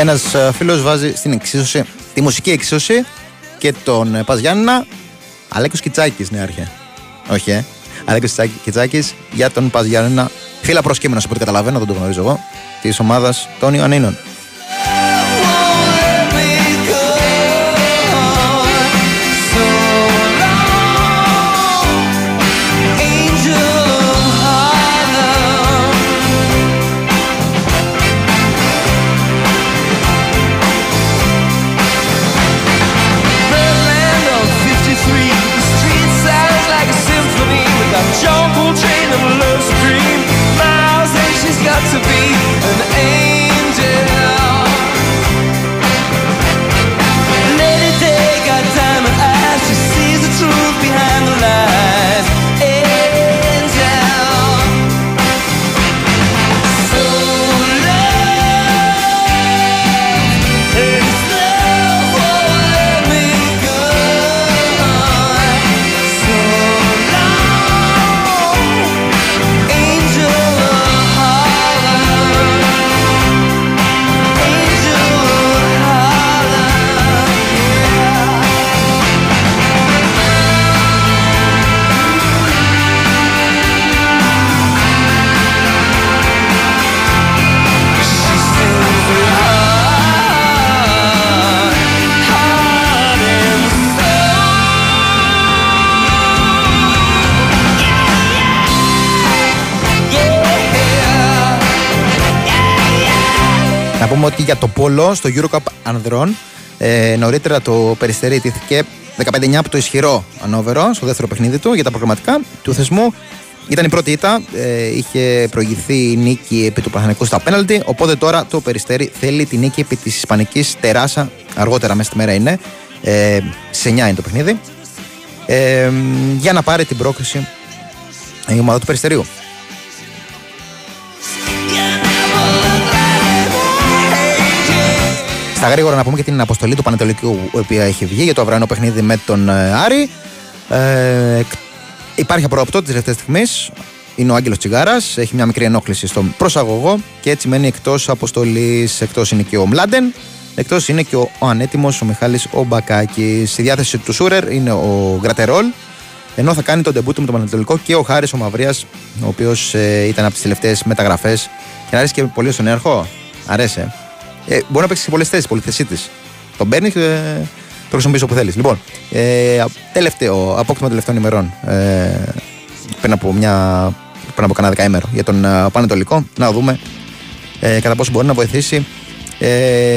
Ένας φίλος βάζει στην εξίσωση, τη μουσική εξίσωση και τον Πας Γιάννηνα, Αλέκος Κιτσάκης, νεάρχε. Όχι, Αλέκος Κιτσάκης για τον Πας Γιάννηνα. Φίλα προσκύμενος από ό,τι καταλαβαίνω, δεν το γνωρίζω εγώ, της ομάδας των Ιωαννίνων. Να πούμε ότι για το πόλο στο Eurocup Ανδρών νωρίτερα το Περιστέρι ιτήθηκε 15-9 από το ισχυρό Ανόβερο στο δεύτερο παιχνίδι του για τα προγραμματικά του θεσμού. Ήταν η πρώτη ήττα, είχε προηγηθεί η νίκη επί του Παναθηναϊκού στα πέναλτι. Οπότε τώρα το Περιστέρι θέλει τη νίκη επί της Ισπανικής Τεράσα. Αργότερα μέσα στη μέρα είναι, σε 9 είναι το παιχνίδι, για να πάρει την πρόκριση η ομάδα του Περιστερίου. Yeah. Στα γρήγορα να πούμε και την αποστολή του Πανετολικού, η οποία έχει βγει για το αυριανό παιχνίδι με τον Άρη. Υπάρχει απροοπτό τη τελευταία στιγμή. Είναι ο Άγγελος Τσιγάρας, έχει μια μικρή ενόχληση στον προσαγωγό και έτσι μένει εκτός αποστολής. Εκτός είναι και ο Μλάντεν, εκτός είναι και ο ανέτοιμος ο Μιχάλης ο Μπακάκης. Στη διάθεση του Σούρερ είναι ο Γκρατερόλ, ενώ θα κάνει τον ντεμπούτο με τον Πανετολικό και ο Χάρης ο Μαυρίας, ο οποίος ήταν από τις τελευταίες μεταγραφές και αρέσει και πολύ στον Νέαρχο. Αρέσει. Μπορεί να παίξει σε πολλές θέσεις, πολυθεσή τη. Τον παίρνει και το χρησιμοποιεί όπου θέλει. Λοιπόν, τελευταίο, απόκτημα τελευταίων ημερών. Πριν από κανένα δεκαήμερο για τον Πανετολικό, να δούμε κατά πόσο μπορεί να βοηθήσει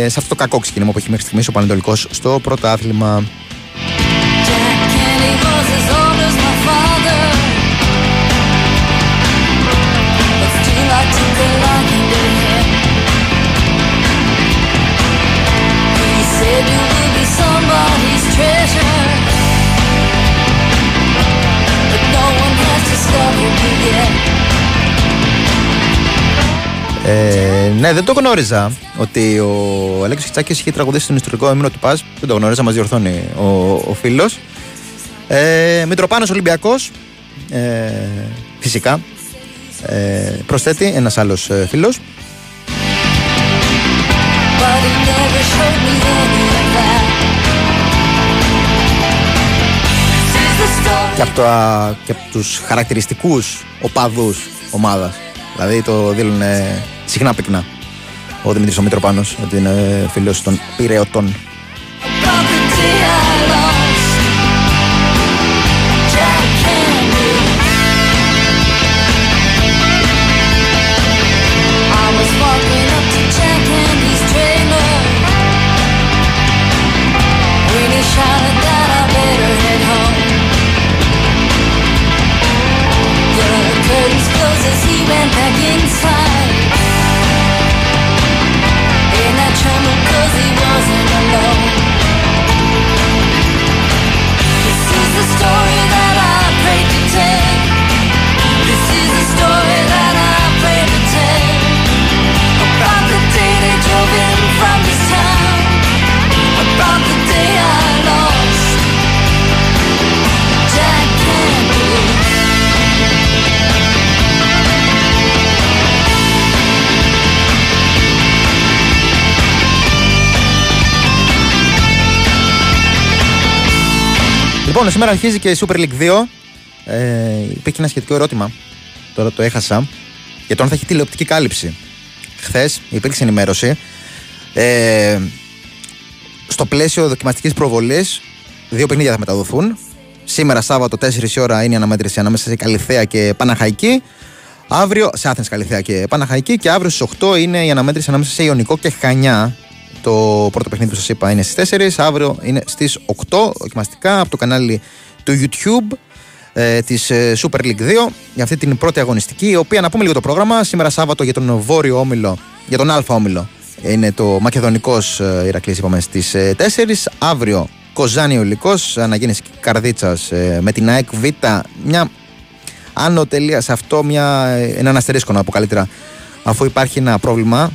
σε αυτό το κακό ξεκίνημα που έχει μέχρι στιγμής ο Πανετολικός στο πρωτάθλημα. Ναι, δεν το γνώριζα ότι ο Αλέξης Χιτσάκης είχε τραγουδήσει στον ιστορικό έμεινο του Πας. Δεν το γνώριζα, μας διορθώνει ο φίλος. Μητροπάνος Ολυμπιακός, φυσικά, προσθέτει ένας άλλος φίλος. Και από τους χαρακτηριστικούς οπαδούς ομάδας. Δηλαδή το δήλουν συχνά πυκνά ο Δημήτρης ο Μητροπάνος, ότι είναι φίλος των Πειραιωτών. Λοιπόν, σήμερα αρχίζει και η Super League 2. Υπήρχε ένα σχετικό ερώτημα, τώρα το έχασα, για το αν θα έχει τηλεοπτική κάλυψη. Χθες υπήρξε ενημέρωση. Στο πλαίσιο δοκιμαστικής προβολής, δύο παιχνίδια θα μεταδοθούν. Σήμερα Σάββατο 4 η ώρα είναι η αναμέτρηση ανάμεσα σε Καλιθέα και Παναχαϊκή. Αύριο, σε Άθενς Καλιθέα και Παναχαϊκή. Και αύριο στις 8 είναι η αναμέτρηση ανάμεσα σε Ιωνικό και Χανιά. Το πρώτο παιχνίδι που σας είπα είναι στις 4, αύριο είναι στις 8 δοκιμαστικά από το κανάλι του YouTube της Super League 2 για αυτή την πρώτη αγωνιστική, η οποία, να πούμε λίγο το πρόγραμμα, σήμερα Σάββατο για τον Βόρειο Όμιλο, για τον Α Όμιλο είναι το Μακεδονικός Ηρακλής, είπαμε, στις 4, αύριο Κοζάνι Ολικός, αναγέννηση Καρδίτσας με την ΑΕΚ Β, μια άνω τελεία σε αυτό, έναν αστερίσκο να πω καλύτερα, αφού υπάρχει ένα πρόβλημα,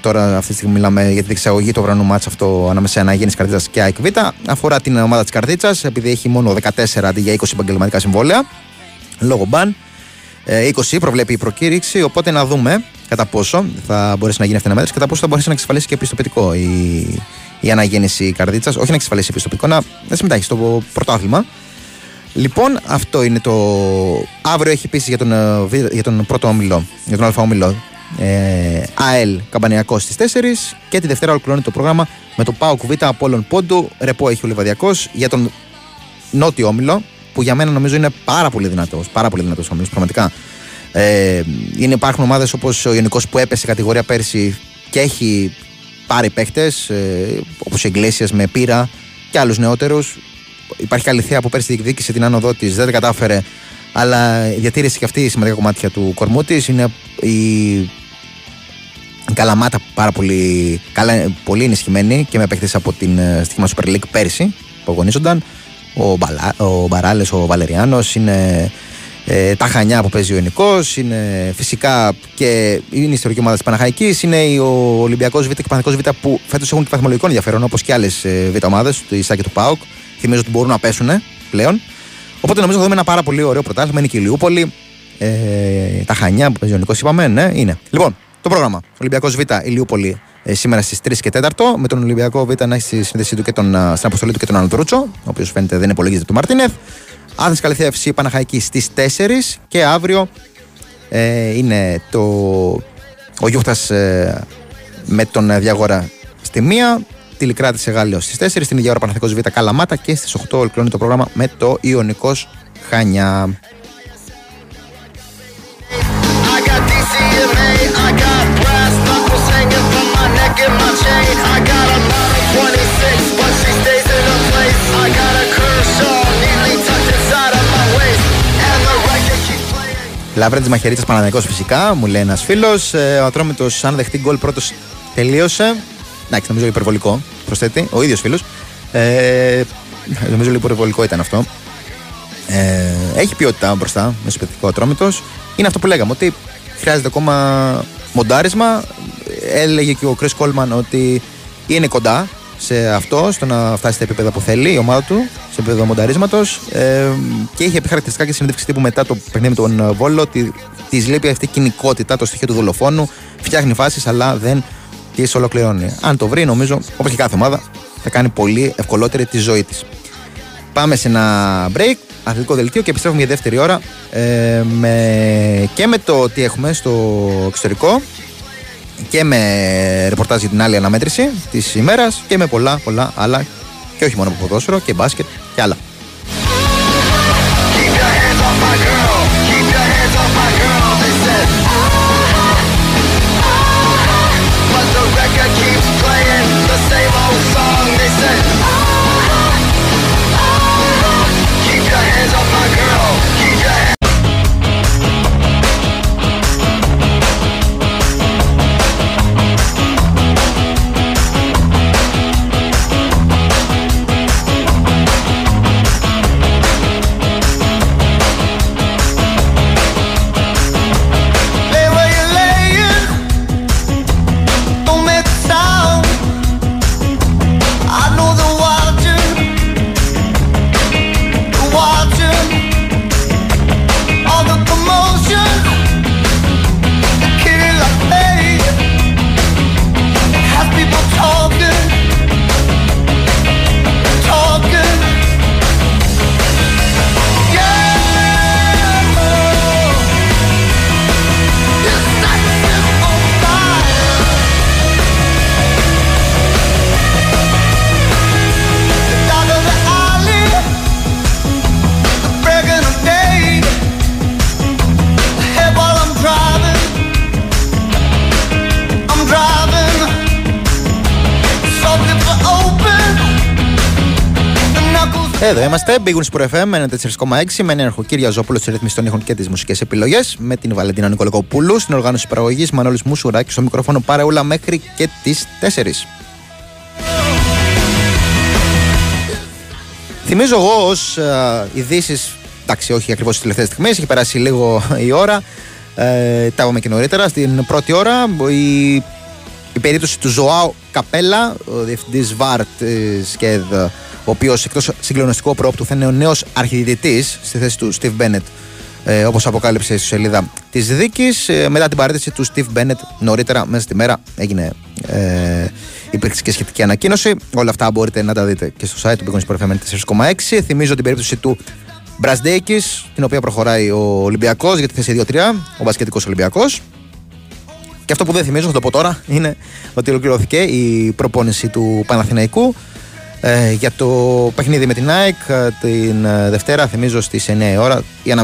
τώρα αυτή τη στιγμή μιλάμε για τη διεξαγωγή του ουρανού μάτς αυτό ανάμεσα σε αναγέννηση Καρδίτσας και ΑΕΚ Β. Αφορά την ομάδα της Καρδίτσας, επειδή έχει μόνο 14 αντί για 20 επαγγελματικά συμβόλαια, λόγω μπαν. 20 προβλέπει η προκήρυξη, οπότε να δούμε κατά πόσο θα μπορέσει να γίνει αυτή η αναμέτρηση, κατά πόσο θα μπορέσει να εξασφαλίσει και επιστοποιητικό η αναγέννηση Καρδίτσας. Όχι να εξασφαλίσει επιστοποιητικό, να συμμετάχει στο πρωτάθλημα. Λοιπόν, αυτό είναι το. Αύριο έχει επίσης για τον πρώτο όμιλο, για τον Α όμιλο. ΑΕΛ Καμπανιακός στις 4 και τη Δευτέρα ολοκληρώνει το πρόγραμμα με το ΠΑΟΚ Β Απόλλων Πόντου. Ρεπό έχει ο Λιβαδιακός για τον Νότιο Όμιλο, που για μένα νομίζω είναι πάρα πολύ δυνατός. Πάρα πολύ δυνατός όμιλος, πραγματικά. Υπάρχουν ομάδες όπως ο Ιωνικός που έπεσε κατηγορία πέρσι και έχει πάρει παίχτες, όπως οι Εγκλέσιας με Πύρα και άλλους νεότερους. Υπάρχει Καλυθέα που πέρσι διεκδίκησε την άνοδό της, δεν τα κατάφερε, αλλά διατήρησε και αυτή η σημαντικά κομμάτια του κορμού της. Είναι η Καλαμάτα πάρα πολύ, πολύ ενισχυμένη και με παίκτες από την στιγμά Super League πέρσι που αγωνίζονταν. Ο Μπαράλες, ο Βαλεριάνος, είναι τα Χανιά που παίζει ο Ιωνικός, είναι φυσικά και είναι η ιστορική ομάδα της Παναχαϊκής, είναι ο Ολυμπιακός Β και ο Παναθηναϊκός Β που φέτος έχουν και βαθμολογικό ενδιαφέρον, όπως και άλλες Β ομάδες, το Ισάκη του ΠΑΟΚ. Θυμίζω ότι μπορούν να πέσουν πλέον. Οπότε νομίζω θα δούμε ένα πάρα πολύ ωραίο πρωτάθλημα. Είναι και η Λιούπολη, τα Χανιά που παίζει ο Ιωνικός, είπαμε, ναι, είναι. Λοιπόν, το πρόγραμμα. Ολυμπιακός Β, η Λιούπολη σήμερα στις 3 και 4, με τον Ολυμπιακό Β να έχει στη σύνδεσή του και στην αποστολή του και τον Ανατορούτσο, ο οποίος φαίνεται δεν υπολογίζεται του Μαρτίνεθ. Άθηνας Καλυθέα FC Παναχαϊκή στις 4 και αύριο είναι ο Γιούχτας με τον Διαγόρα στη 1, Τηλικράτης Εγάλεως στις 4, στην ίδια ώρα Παναθηναϊκός Β Καλαμάτα και στις 8 ολοκληρώνει το πρόγραμμα με το Ιωνικός Χανιά. Λαβρέντης Μαχαιρίτσας Παναθηναϊκός φυσικά, μου λέει ένας φίλος. Ο Ατρόμητος, αν δεχτεί γκολ πρώτος, τελείωσε. Εντάξει, νομίζω υπερβολικό, προσθέτει ο ίδιος φίλος. Νομίζω λίγο υπερβολικό ήταν αυτό. Έχει ποιότητα μπροστά, μεσοπαιδευτικό Ατρόμητος. Είναι αυτό που λέγαμε, ότι χρειάζεται ακόμα μοντάρισμα. Έλεγε και ο Κρις Κόλμαν ότι είναι κοντά σε αυτό, στο να φτάσει στα επίπεδα που θέλει η ομάδα του, σε επίπεδο μονταρίσματος. Και είχε πει χαρακτηριστικά και συνέντευξη τύπου μετά το παιχνίδι με τον Βόλο ότι της λείπει αυτή η κοινικότητα, το στοιχείο του δολοφόνου. Φτιάχνει φάσεις, αλλά δεν τις ολοκληρώνει. Αν το βρει, νομίζω, όπως και κάθε ομάδα, θα κάνει πολύ ευκολότερη τη ζωή της. Πάμε σε ένα break, αθλητικό δελτίο και επιστρέφουμε για δεύτερη ώρα και με το τι έχουμε στο εξωτερικό, και με ρεπορτάζ για την άλλη αναμέτρηση της ημέρας και με πολλά άλλα, και όχι μόνο από ποδόσφαιρο και μπάσκετ και άλλα. Εδώ είμαστε, B-Win Sport FM με 94,6, με ενεργό Κύριο Ζόπουλο στη ρύθμιση των ήχων και τις μουσικές επιλογές, με την Βαλεντίνα Νίκολα Κοπούλου στην οργάνωση παραγωγής, Μανώλης Μουσουράκης στο μικρόφωνο, παρεούλα μέχρι και τις 4. Θυμίζω εγώ ως ειδήσεις, εντάξει, όχι ακριβώς τις τελευταίες στιγμές, έχει περάσει λίγο η ώρα, τα είπαμε και νωρίτερα, στην πρώτη ώρα η περίπτωση του Ζωά Καπέλα, ο διευθυντής VAR της ΚΕΔ, ο οποίος εκτός συγκλονιστικού προόπτου θα είναι ο νέος αρχιδιτητής στη θέση του Steve Bennett, όπως αποκάλυψε στη σελίδα της δίκης. Μετά την παρέτηση του Steve Bennett νωρίτερα μέσα στη μέρα υπήρξε και σχετική ανακοίνωση. Όλα αυτά μπορείτε να τα δείτε και στο site του B-Win Sport FM 4,6. Θυμίζω την περίπτωση του Μπρασδέικης, την οποία προχωράει ο Ολυμπιακός για τη θέση 2-3, ο μπασκετικός Ολυμπιακός. Και αυτό που δεν θυμίζω, θα το πω τώρα, είναι ότι ολοκληρώθηκε η προπόνηση του Παναθηναϊκού για το παιχνίδι με την ΑΕΚ την Δευτέρα, θυμίζω στις 9 η ώρα, η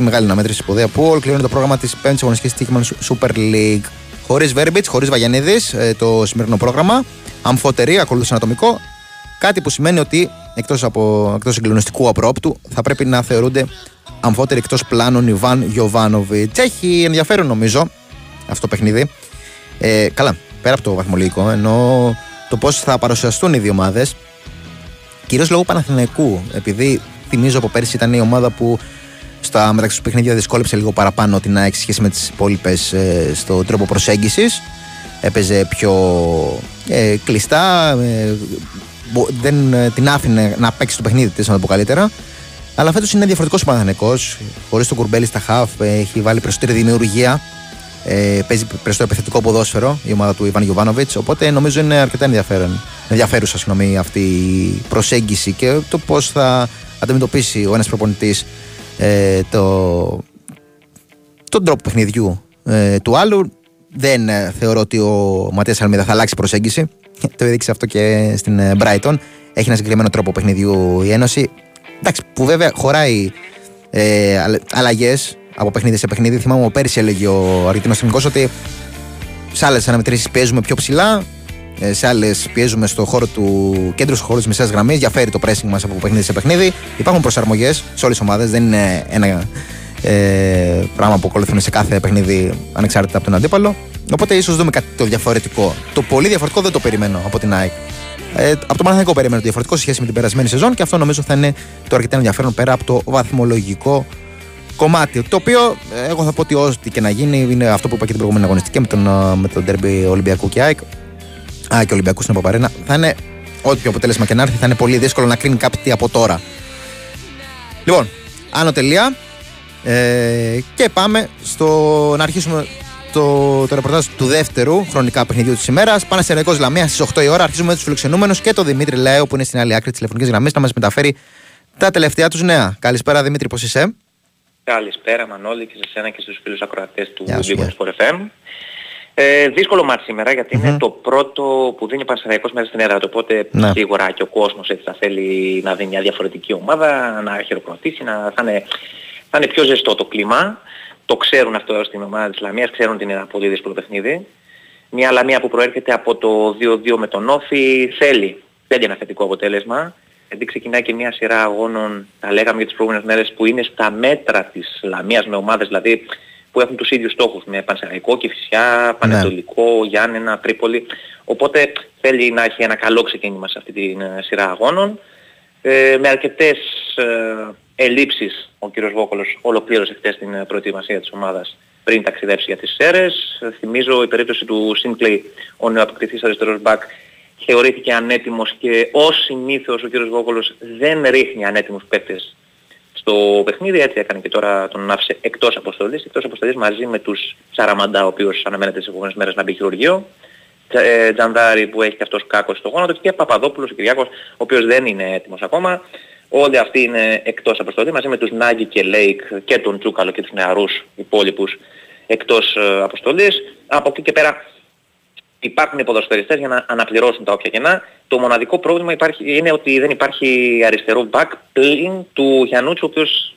μεγάλη αναμέτρηση σπουδαία που ολοκληρώνει το πρόγραμμα της 5ης αγωνιστικής στοίχημας Super League. Χωρίς Βέρμπιτς, χωρίς Βαγιανίδης το σημερινό πρόγραμμα. Αμφωτερή, ακολούθησε ανατομικό. Κάτι που σημαίνει ότι εκτός συγκλονιστικού απρόπτου θα πρέπει να θεωρούνται αμφότεροι εκτός πλάνων Ιβάν Γιοβάνοβιτς. Έχει ενδιαφέρον νομίζω αυτό το παιχνίδι. Καλά, πέρα από το βαθμολογικό, ενώ το πώς θα παρουσιαστούν οι δύο ομάδες. Κυρίως λόγω Παναθηναϊκού, επειδή θυμίζω από πέρσι ήταν η ομάδα που στα μεταξύ του παιχνίδια δυσκόλεψε λίγο παραπάνω την ΑΕΚ σε σχέση με τις υπόλοιπες στον τρόπο προσέγγισης. Έπαιζε πιο κλειστά, δεν την άφηνε να παίξει το παιχνίδι της, να το πω καλύτερα. Αλλά φέτος είναι διαφορετικός ο Παναθηναϊκός. Χωρίς τον Κουρμπέλη στα χαφ, έχει βάλει περισσότερη δημιουργία. Παίζει περισσότερο επιθετικό ποδόσφαιρο η ομάδα του Ιβάν Γιοβάνοβιτς. Οπότε νομίζω είναι αρκετά ενδιαφέρουσα αυτή η προσέγγιση και το πώς θα αντιμετωπίσει ο ένας προπονητής τον τρόπο παιχνιδιού του άλλου. Δεν θεωρώ ότι ο Ματίας Αλμίδα θα αλλάξει προσέγγιση. Το έδειξε αυτό και στην Brighton. Έχει ένα συγκεκριμένο τρόπο παιχνιδιού η Ένωση. Εντάξει, που βέβαια χωράει αλλαγές από παιχνίδι σε παιχνίδι. Θυμάμαι πέρυσι έλεγε ο Αργεντινός τεχνικός ότι σε άλλες αναμετρήσεις πιέζουμε πιο ψηλά, σε άλλες πιέζουμε στο χώρο του κέντρου, στο χώρο της μεσαίας γραμμής. Διαφέρει το pressing μας από παιχνίδι σε παιχνίδι. Υπάρχουν προσαρμογές σε όλες τις ομάδες. Δεν είναι ένα πράγμα που ακολουθούν σε κάθε παιχνίδι ανεξάρτητα από τον αντίπαλο. Οπότε ίσως δούμε κάτι το διαφορετικό. Το πολύ διαφορετικό δεν το περιμένω από την ΑΕΚ. Από το Παναθηναϊκό περιμένω το διαφορετικό σε σχέση με την περασμένη σεζόν και αυτό νομίζω θα είναι το αρκετά ενδιαφέρον πέρα από το βαθμολογικό κομμάτι. Το οποίο εγώ θα πω ότι ό,τι και να γίνει είναι αυτό που είπα και την προηγούμενη αγωνιστική με τον ντέρμπι Ολυμπιακού και ΑΕΚ. Α, και Ολυμπιακού στην Παπαρένα. Θα είναι ό,τι πιο αποτέλεσμα και να έρθει, θα είναι πολύ δύσκολο να κρίνει κάτι από τώρα. Λοιπόν, άνω τελεία. Και πάμε στο να αρχίσουμε το ρεπορτάζ του δεύτερου χρονικά παιχνιδιού της ημέρας. Παναθηναϊκός Λαμία στις 8 η ώρα. Αρχίζουμε με τους φιλοξενούμενους και τον Δημήτρη Λέο που είναι στην άλλη άκρη της τηλεφωνικής γραμμής να μας μεταφέρει τα τελευταία τους νέα. Καλησπέρα Δημήτρη, πώς είσαι? Καλησπέρα Μανώλη και σε σένα και στους φίλους ακροατές του B-Win Sport FM. Δύσκολο μάτς σήμερα γιατί είναι το πρώτο που δίνει Παναθηναϊκός μέσα στην έδρα του. Οπότε σίγουρα και ο κόσμος θα θέλει να δίνει μια διαφορετική ομάδα, να χειροκροτήσει, να θα είναι πιο ζεστό το κλίμα. Το ξέρουν αυτό στην ομάδα της Λαμίας, ξέρουν ότι είναι ένα πολύ δύσκολο παιχνίδι. Μια Λαμία που προέρχεται από το 2-2 με τον Όφη θέλει ένα θετικό αποτέλεσμα. Γιατί ξεκινάει και μια σειρά αγώνων, τα λέγαμε για τις προηγούμενες μέρες, που είναι στα μέτρα της Λαμίας με ομάδες δηλαδή που έχουν τους ίδιους στόχους με Πανσεραϊκό, Κηφυσιά, Πανετολικό, Γιάννενα, Τρίπολη. Οπότε θέλει να έχει ένα καλό ξεκίνημα σε αυτή τη σειρά αγώνων. Με αρκετές ελλείψεις ο κύριος Βόκολος ολοκλήρωσε χτες την προετοιμασία της ομάδας πριν ταξιδέψει για τις ΣΕΡΕΣ. Θυμίζω η περίπτωση του Σίνκλεϊ, ο νεοαποκριθής αριστερός μπακ, θεωρήθηκε ανέτοιμος και ως συνήθως ο κύριος Βόκολος δεν ρίχνει ανέτοιμους παίκτες στο παιχνίδι. Έτσι έκανε και τώρα, τον άφησε εκτός αποστολής μαζί με τους Σαραμαντά, ο οποίος αναμένεται τις επόμενες μέρες να μπει χειρουργείο. Τζανδάρη που έχει και αυτός κάκος στο γόνατο και Παπαδόπουλος, ο Κυριάκος, ο οποίος δεν είναι έτοιμος ακόμα. Όλοι αυτοί είναι εκτός αποστολής μαζί με τους Νάγκη και Λέικ και τον Τσούκαλο και τους νεαρούς υπόλοιπους εκτός αποστολής. Από εκεί και πέρα υπάρχουν οι ποδοσφαιριστές για να αναπληρώσουν τα όποια κενά. Το μοναδικό πρόβλημα είναι ότι δεν υπάρχει αριστερό back πλην του Γιαννούτσου, ο οποίος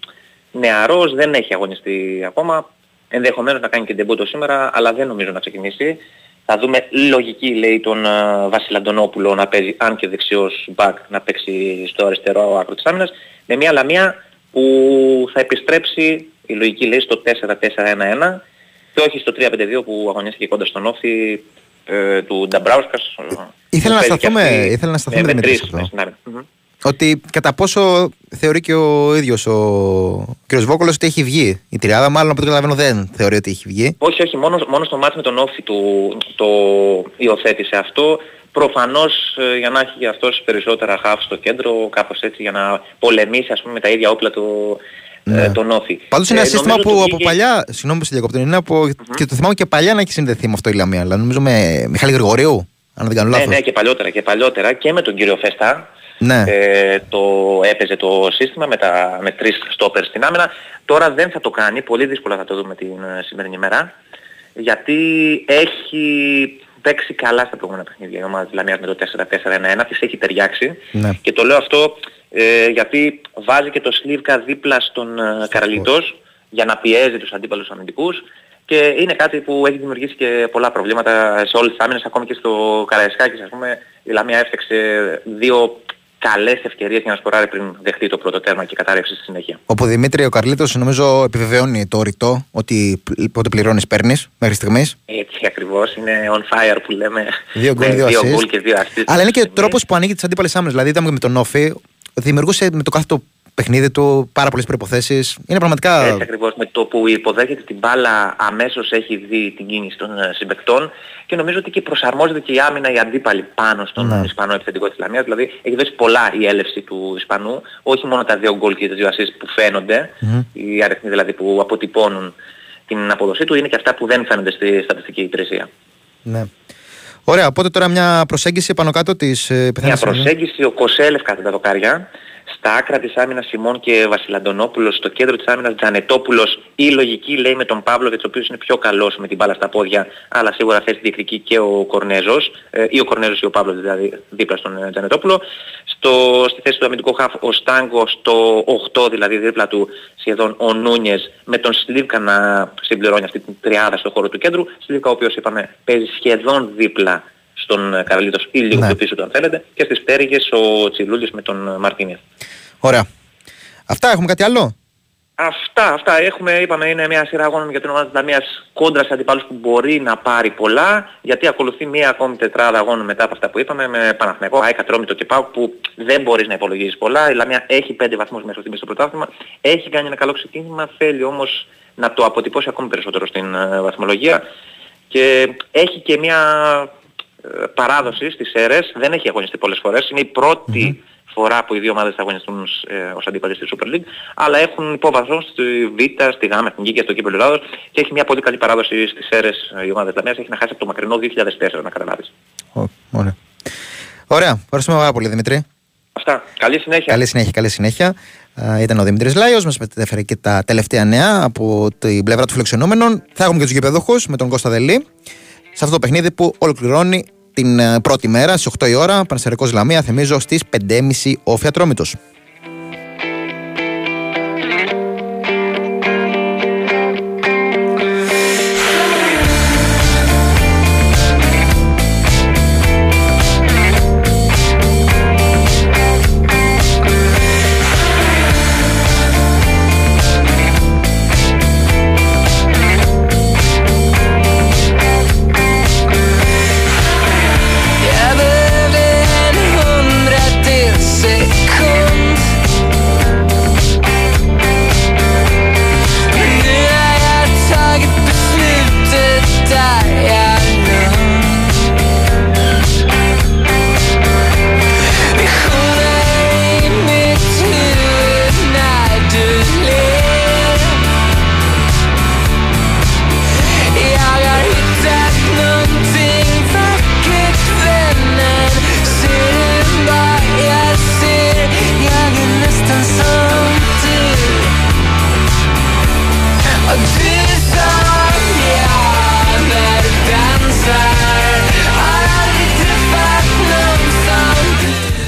νεαρός δεν έχει αγωνιστεί ακόμα. Ενδεχομένως να κάνει και ντεμπούτο σήμερα, αλλά δεν νομίζω να ξεκινήσει. Θα δούμε λογική, λέει, τον Βασιλαντονόπουλο να παίζει, αν και δεξιός μπακ, να παίξει στο αριστερό άκρο της άμυνας, με μια Λαμία που θα επιστρέψει, η λογική λέει, στο 4-4-1-1 και όχι στο 3-5-2 που αγωνίστηκε κοντά στον Όφη του Νταπράοσκας. Ήθελα να σταθούμε με ότι κατά πόσο θεωρεί και ο ίδιος ο κ. Βόκολος ότι έχει βγει η τριάδα, μάλλον από το καταλαβαίνω δεν θεωρεί ότι έχει βγει. Όχι, μόνο στο μάτς με τον Όφη το υιοθέτησε αυτό. Προφανώς για να έχει αυτός περισσότερα χαφ στο κέντρο, κάπως έτσι, για να πολεμήσει ας πούμε με τα ίδια όπλα τον Όφη. Πάντως είναι ένα σύστημα που από παλιά, συγγνώμη που σε διακόπτω, είναι και το θυμάμαι και παλιά να έχει συνδεθεί με αυτό η Λαμία, αλλά νομίζω με Μιχάλη Γρηγορίου, αν δεν κάνω λάθος. Ναι, και παλιότερα και με τον κύριο Φέστα. Ναι. Το έπαιζε το σύστημα με τρεις στόπερ στην άμυνα. Τώρα δεν θα το κάνει, πολύ δύσκολα θα το δούμε την σημερινή ημέρα, γιατί έχει παίξει καλά στα προηγούμενα παιχνίδια η ομάδα της Λαμίας με το 4-4-1-1, της έχει ταιριάξει. Ναι. Και το λέω αυτό γιατί βάζει και το Σλίβκα δίπλα στον Καραλιτός για να πιέζει τους αντίπαλους αμυντικούς και είναι κάτι που έχει δημιουργήσει και πολλά προβλήματα σε όλες τις άμυνες, ακόμη και στο Καραϊσκάκης ας πούμε, η Λαμία έφτιαξε δύο καλές ευκαιρίες για να σκοράρει πριν δεχτεί το πρώτο τέρμα και κατάρρευση στη συνέχεια. Όπου Δημήτρη ο Καρλίτος νομίζω επιβεβαιώνει το ρητό ότι πότε πληρώνεις παίρνεις μέχρι στιγμής. Έτσι ακριβώς, είναι on fire που λέμε. Δύο γκολ και δύο ασίστ. Αλλά είναι και ο τρόπος που ανοίγει τις αντίπαλες άμυνες. Δηλαδή είδαμε με τον Όφη, δημιουργούσε με το κάθε παιχνίδι του, πάρα πολλές προϋποθέσεις. Είναι πραγματικά. Έτσι ακριβώς, με το που υποδέχεται την μπάλα αμέσως έχει δει την κίνηση των συμπαικτών και νομίζω ότι και προσαρμόζεται και η άμυνα, η αντίπαλη πάνω στον Ισπανό επιθετικό της Λαμίας. Δηλαδή έχει δώσει πολλά η έλευση του Ισπανού, όχι μόνο τα δύο γκολ και τα δύο ασίστ που φαίνονται, οι αριθμοί δηλαδή που αποτυπώνουν την αποδοσή του, είναι και αυτά που δεν φαίνονται στη στατιστική υπηρεσία. Ναι. Ωραία, οπότε τώρα μια προσέγγιση πάνω κάτω της πιθανότητας. Μια προσέγγιση, ο Κοσέλεφ κατά τα δοκάρια, στα άκρα της άμυνας Σιμών και Βασιλαντονόπουλος, στο κέντρο της άμυνας Τζανετόπουλος, η λογική λέει με τον Παύλοβιτς, ο οποίος είναι πιο καλός με την μπάλα στα πόδια, αλλά σίγουρα θέλει τη διεκδική και ο Κορνέζος, ή ο Κορνέζος ή ο Παύλοβιτς δηλαδή δίπλα στον Τζανετόπουλο. Στη θέση του αμυντικού χαφ ο Στάνγκο, στο 8 δηλαδή δίπλα του σχεδόν ο Νούνιες, με τον Σλίβκα να συμπληρώνει αυτή την τριάδα στο χώρο του κέντρου. Σλίβκα ο οποίος είπαμε παίζει σχεδόν δίπλα στον Καραλίτος ή λίγο πιο πίσω του αν θέλετε, και στις πτέρυγες ο Τσιλούλης με τον Μαρτίνιεθ. Ωραία. Αυτά, έχουμε κάτι άλλο? Αυτά έχουμε, είπαμε, είναι μια σειρά αγώνων για την ομάδα της Λαμίας κόντρα σε αντιπάλους που μπορεί να πάρει πολλά, γιατί ακολουθεί μια ακόμη τετράδα αγώνων μετά από αυτά που είπαμε, με Παναθηναϊκό, ΑΕΚ, Ατρόμητο και ΠΑΟΚ, που δεν μπορείς να υπολογίζεις πολλά. Η Λαμία έχει 5 βαθμούς μέχρι στιγμής στο πρωτάθλημα, έχει κάνει ένα καλό ξεκίνημα, θέλει όμως να το αποτυπώσει ακόμη περισσότερο στην βαθμολογία και έχει και μια παράδοση στις αίρες, δεν έχει αγωνιστεί πολλές φορές, είναι η πρώτη φορά που οι δύο ομάδες θα αγωνιστούν ως αντίπαλοι στη Super League, αλλά έχουν υποβαθμό στη Β, στη Γ, στην Κ και στο Κύπελλο Ελλάδος και έχει μια πολύ καλή παράδοση στις αίρες η ομάδα της Λαμίας, έχει να χάσει από το μακρινό 2004 να καταλάβεις. Ωραία. Ωραία, ευχαριστούμε πάρα πολύ Δημήτρη. Αυτά, καλή συνέχεια. Καλή συνέχεια. Ήταν ο Δημήτρης Λάιος, μας μετέφερε και τα τελευταία νέα από την πλευρά του φιλοξενούμενων. Θα έχουμε και τους γηπεδούχους με τον Κώστα Δελή σε αυτό το παιχνίδι που ολοκληρώνει την πρώτη μέρα στις 8 η ώρα, Παναθηναϊκός Λαμία, θυμίζω στις 5.30 Όφη Ατρόμητος.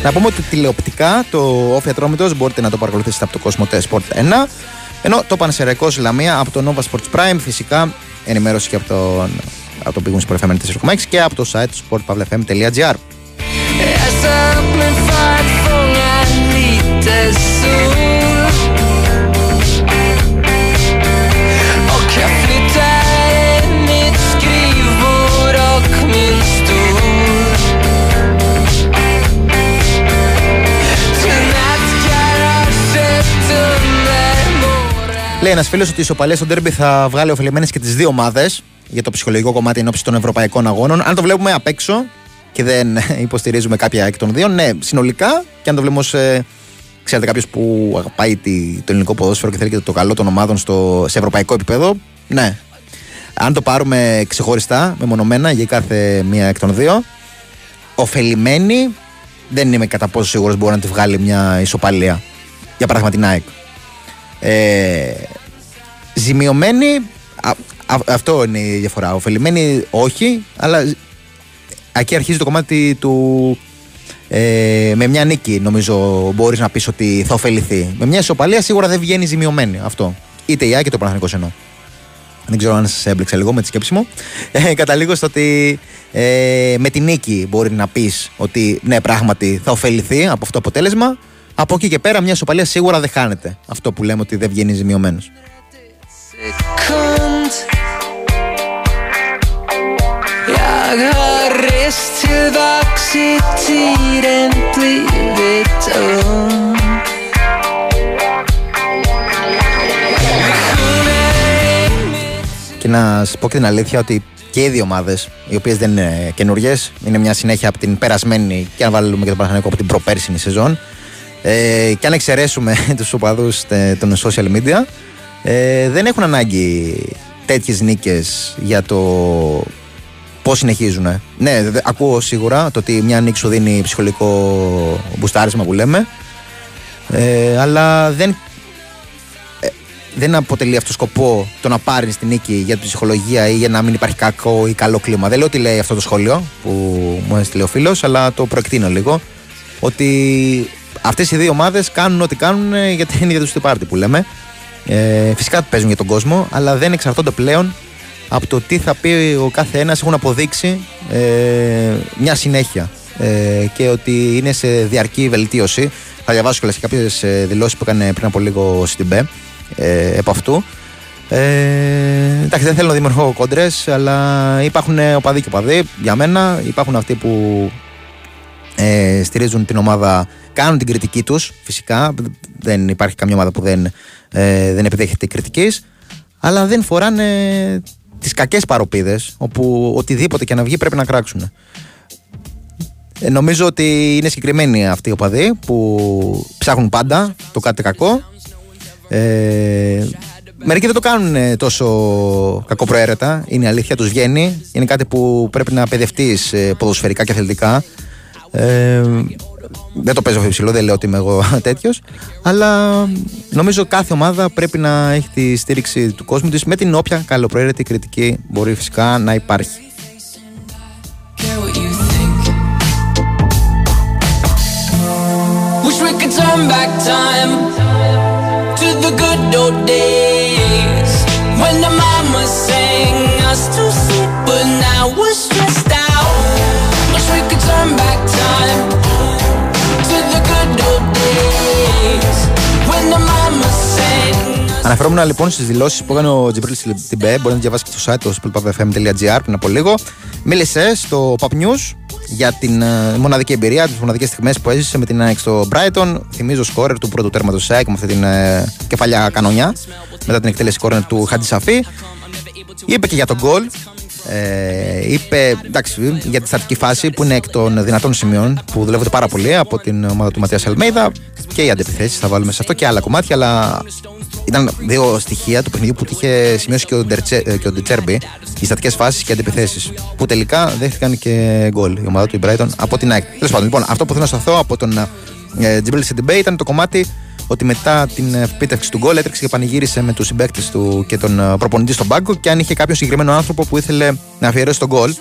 Να πούμε ότι τηλεοπτικά το Όφη Ατρόμητος μπορείτε να το παρακολουθήσετε από το Κοσμοτέ Sport 1, ενώ το Παναθηναϊκός Λαμία από το Nova Sports Prime, φυσικά ενημέρωση και από το B-Win Sport FM 4,6 και από το site του sportpavlefm.gr. Λέει ένας φίλος ότι οι ισοπαλίες στο ντέρμπι θα βγάλει ωφελημένες και τις δύο ομάδες για το ψυχολογικό κομμάτι εν ώψη των ευρωπαϊκών αγώνων. Αν το βλέπουμε απ' έξω και δεν υποστηρίζουμε κάποια εκ των δύο, ναι, συνολικά, και αν το βλέπουμε ως ξέρετε, κάποιος που αγαπάει το ελληνικό ποδόσφαιρο και θέλει και το καλό των ομάδων σε ευρωπαϊκό επίπεδο, ναι. Αν το πάρουμε ξεχωριστά, μεμονωμένα για κάθε μία εκ των δύο, ωφελημένη δεν είμαι κατά πόσο σίγουρος μπορεί να τη βγάλει μια ισοπαλία. Για παράδειγμα την ΑΕΚ. Ζημιωμένη, αυτό είναι η διαφορά. Ωφελημένη όχι, αλλά εκεί αρχίζει το κομμάτι του με μια νίκη νομίζω μπορείς να πεις ότι θα ωφεληθεί. Με μια ισοπαλία σίγουρα δεν βγαίνει ζημιωμένη αυτό. Είτε η ΑΕΚ είτε το Παναθηναϊκός εννοώ. Δεν ξέρω αν σας έμπλεξα λίγο με τη σκέψη μου. Καταλήγω στο ότι με τη νίκη μπορεί να πεις ότι ναι, πράγματι θα ωφεληθεί από αυτό το αποτέλεσμα. Από εκεί και πέρα μια ισοπαλία σίγουρα δεν χάνεται. Αυτό που λέμε ότι δεν βγαίνει ζημιωμένος. να σας πω και την αλήθεια ότι και οι δύο ομάδες, οι οποίες δεν είναι καινούριες, είναι μια συνέχεια από την περασμένη και αν βάλουμε και τον Παναθηναϊκό από την προπέρσινη σεζόν. Και αν εξαιρέσουμε τους οπαδούς των social media, δεν έχουν ανάγκη τέτοιες νίκες για το πώς συνεχίζουν. Ναι, ακούω σίγουρα το ότι μια νίκη σου δίνει ψυχολογικό μπουστάρισμα που λέμε, αλλά δεν αποτελεί αυτό σκοπό το να πάρεις την νίκη για την ψυχολογία ή για να μην υπάρχει κακό ή καλό κλίμα. Δεν λέω ότι λέει αυτό το σχόλιο που μου έστειλε ο φίλος, αλλά το προεκτείνω λίγο, ότι αυτές οι δύο ομάδες κάνουν ό,τι κάνουν για την ίδια τους την πάρτι που λέμε. Φυσικά παίζουν για τον κόσμο, αλλά δεν εξαρτώνται πλέον από το τι θα πει ο κάθε ένας. Έχουν αποδείξει μια συνέχεια και ότι είναι σε διαρκή βελτίωση. Θα διαβάσω και κάποιες δηλώσεις που έκανε πριν από λίγο στην ΠΕ επ' αυτού. Εντάξει, δεν θέλω να δημιουργώ κόντρες, αλλά υπάρχουν οπαδοί και οπαδοί. Για μένα υπάρχουν αυτοί που στηρίζουν την ομάδα, κάνουν την κριτική τους. Φυσικά δεν υπάρχει καμία ομάδα που δεν επιδέχεται κριτικής, αλλά δεν φοράνε τις κακές παροπίδες όπου οτιδήποτε και να βγει πρέπει να κράξουν. Νομίζω ότι είναι συγκεκριμένοι αυτοί οι οπαδοί που ψάχνουν πάντα το κάτι κακό. Μερικοί δεν το κάνουν τόσο κακοπροαίρετα, είναι η αλήθεια, τους βγαίνει. Είναι κάτι που πρέπει να παιδευτείς ποδοσφαιρικά και αθλητικά. Δεν το παίζω ψηλό, δεν λέω ότι είμαι εγώ τέτοιος, αλλά νομίζω κάθε ομάδα πρέπει να έχει τη στήριξη του κόσμου της με την όποια καλοπροαίρετη κριτική μπορεί φυσικά να υπάρχει. Αναφερόμουν λοιπόν στις δηλώσεις που έκανε ο Τζιμπρίλ στην ΠΕ. Μπορεί να διαβάσει και στο site του superfm.gr πριν από λίγο. Μίλησε στο Pop News για την μοναδική εμπειρία, τις μοναδικές στιγμές που έζησε με την ΑΕΚ στο Brighton. Θυμίζω σκόρερ του πρώτου τέρματος ΑΕΚ με αυτή την κεφαλιά κανονιά μετά την εκτέλεση κόρνερ του Χατζησαφή. Είπε και για τον γκολ. Είπε εντάξει, για τη στατική φάση που είναι εκ των δυνατών σημείων που δουλεύονται πάρα πολύ από την ομάδα του Ματίας Αλμέιδα και οι αντεπιθέσεις, θα βάλουμε σε αυτό και άλλα κομμάτια, αλλά ήταν δύο στοιχεία του παιχνιδιού που είχε σημειώσει και ο Ντιτσέρμπι, οι στατικές φάσεις και οι αντεπιθέσεις που τελικά δέχτηκαν και γκολ η ομάδα του Brighton από την ΑΕΚ. Τέλος πάντων, λοιπόν, αυτό που θέλω να σταθώ από τον Τζιμπρίλ Σιντιμπέ ήταν το κομμάτι ότι μετά την επίτευξη του γκολ έτρεξε και πανηγύρισε με τους συμπαίκτες του και τον προπονητή στον πάγκο και αν είχε κάποιον συγκεκριμένο άνθρωπο που ήθελε να αφιερώσει τον γκολ.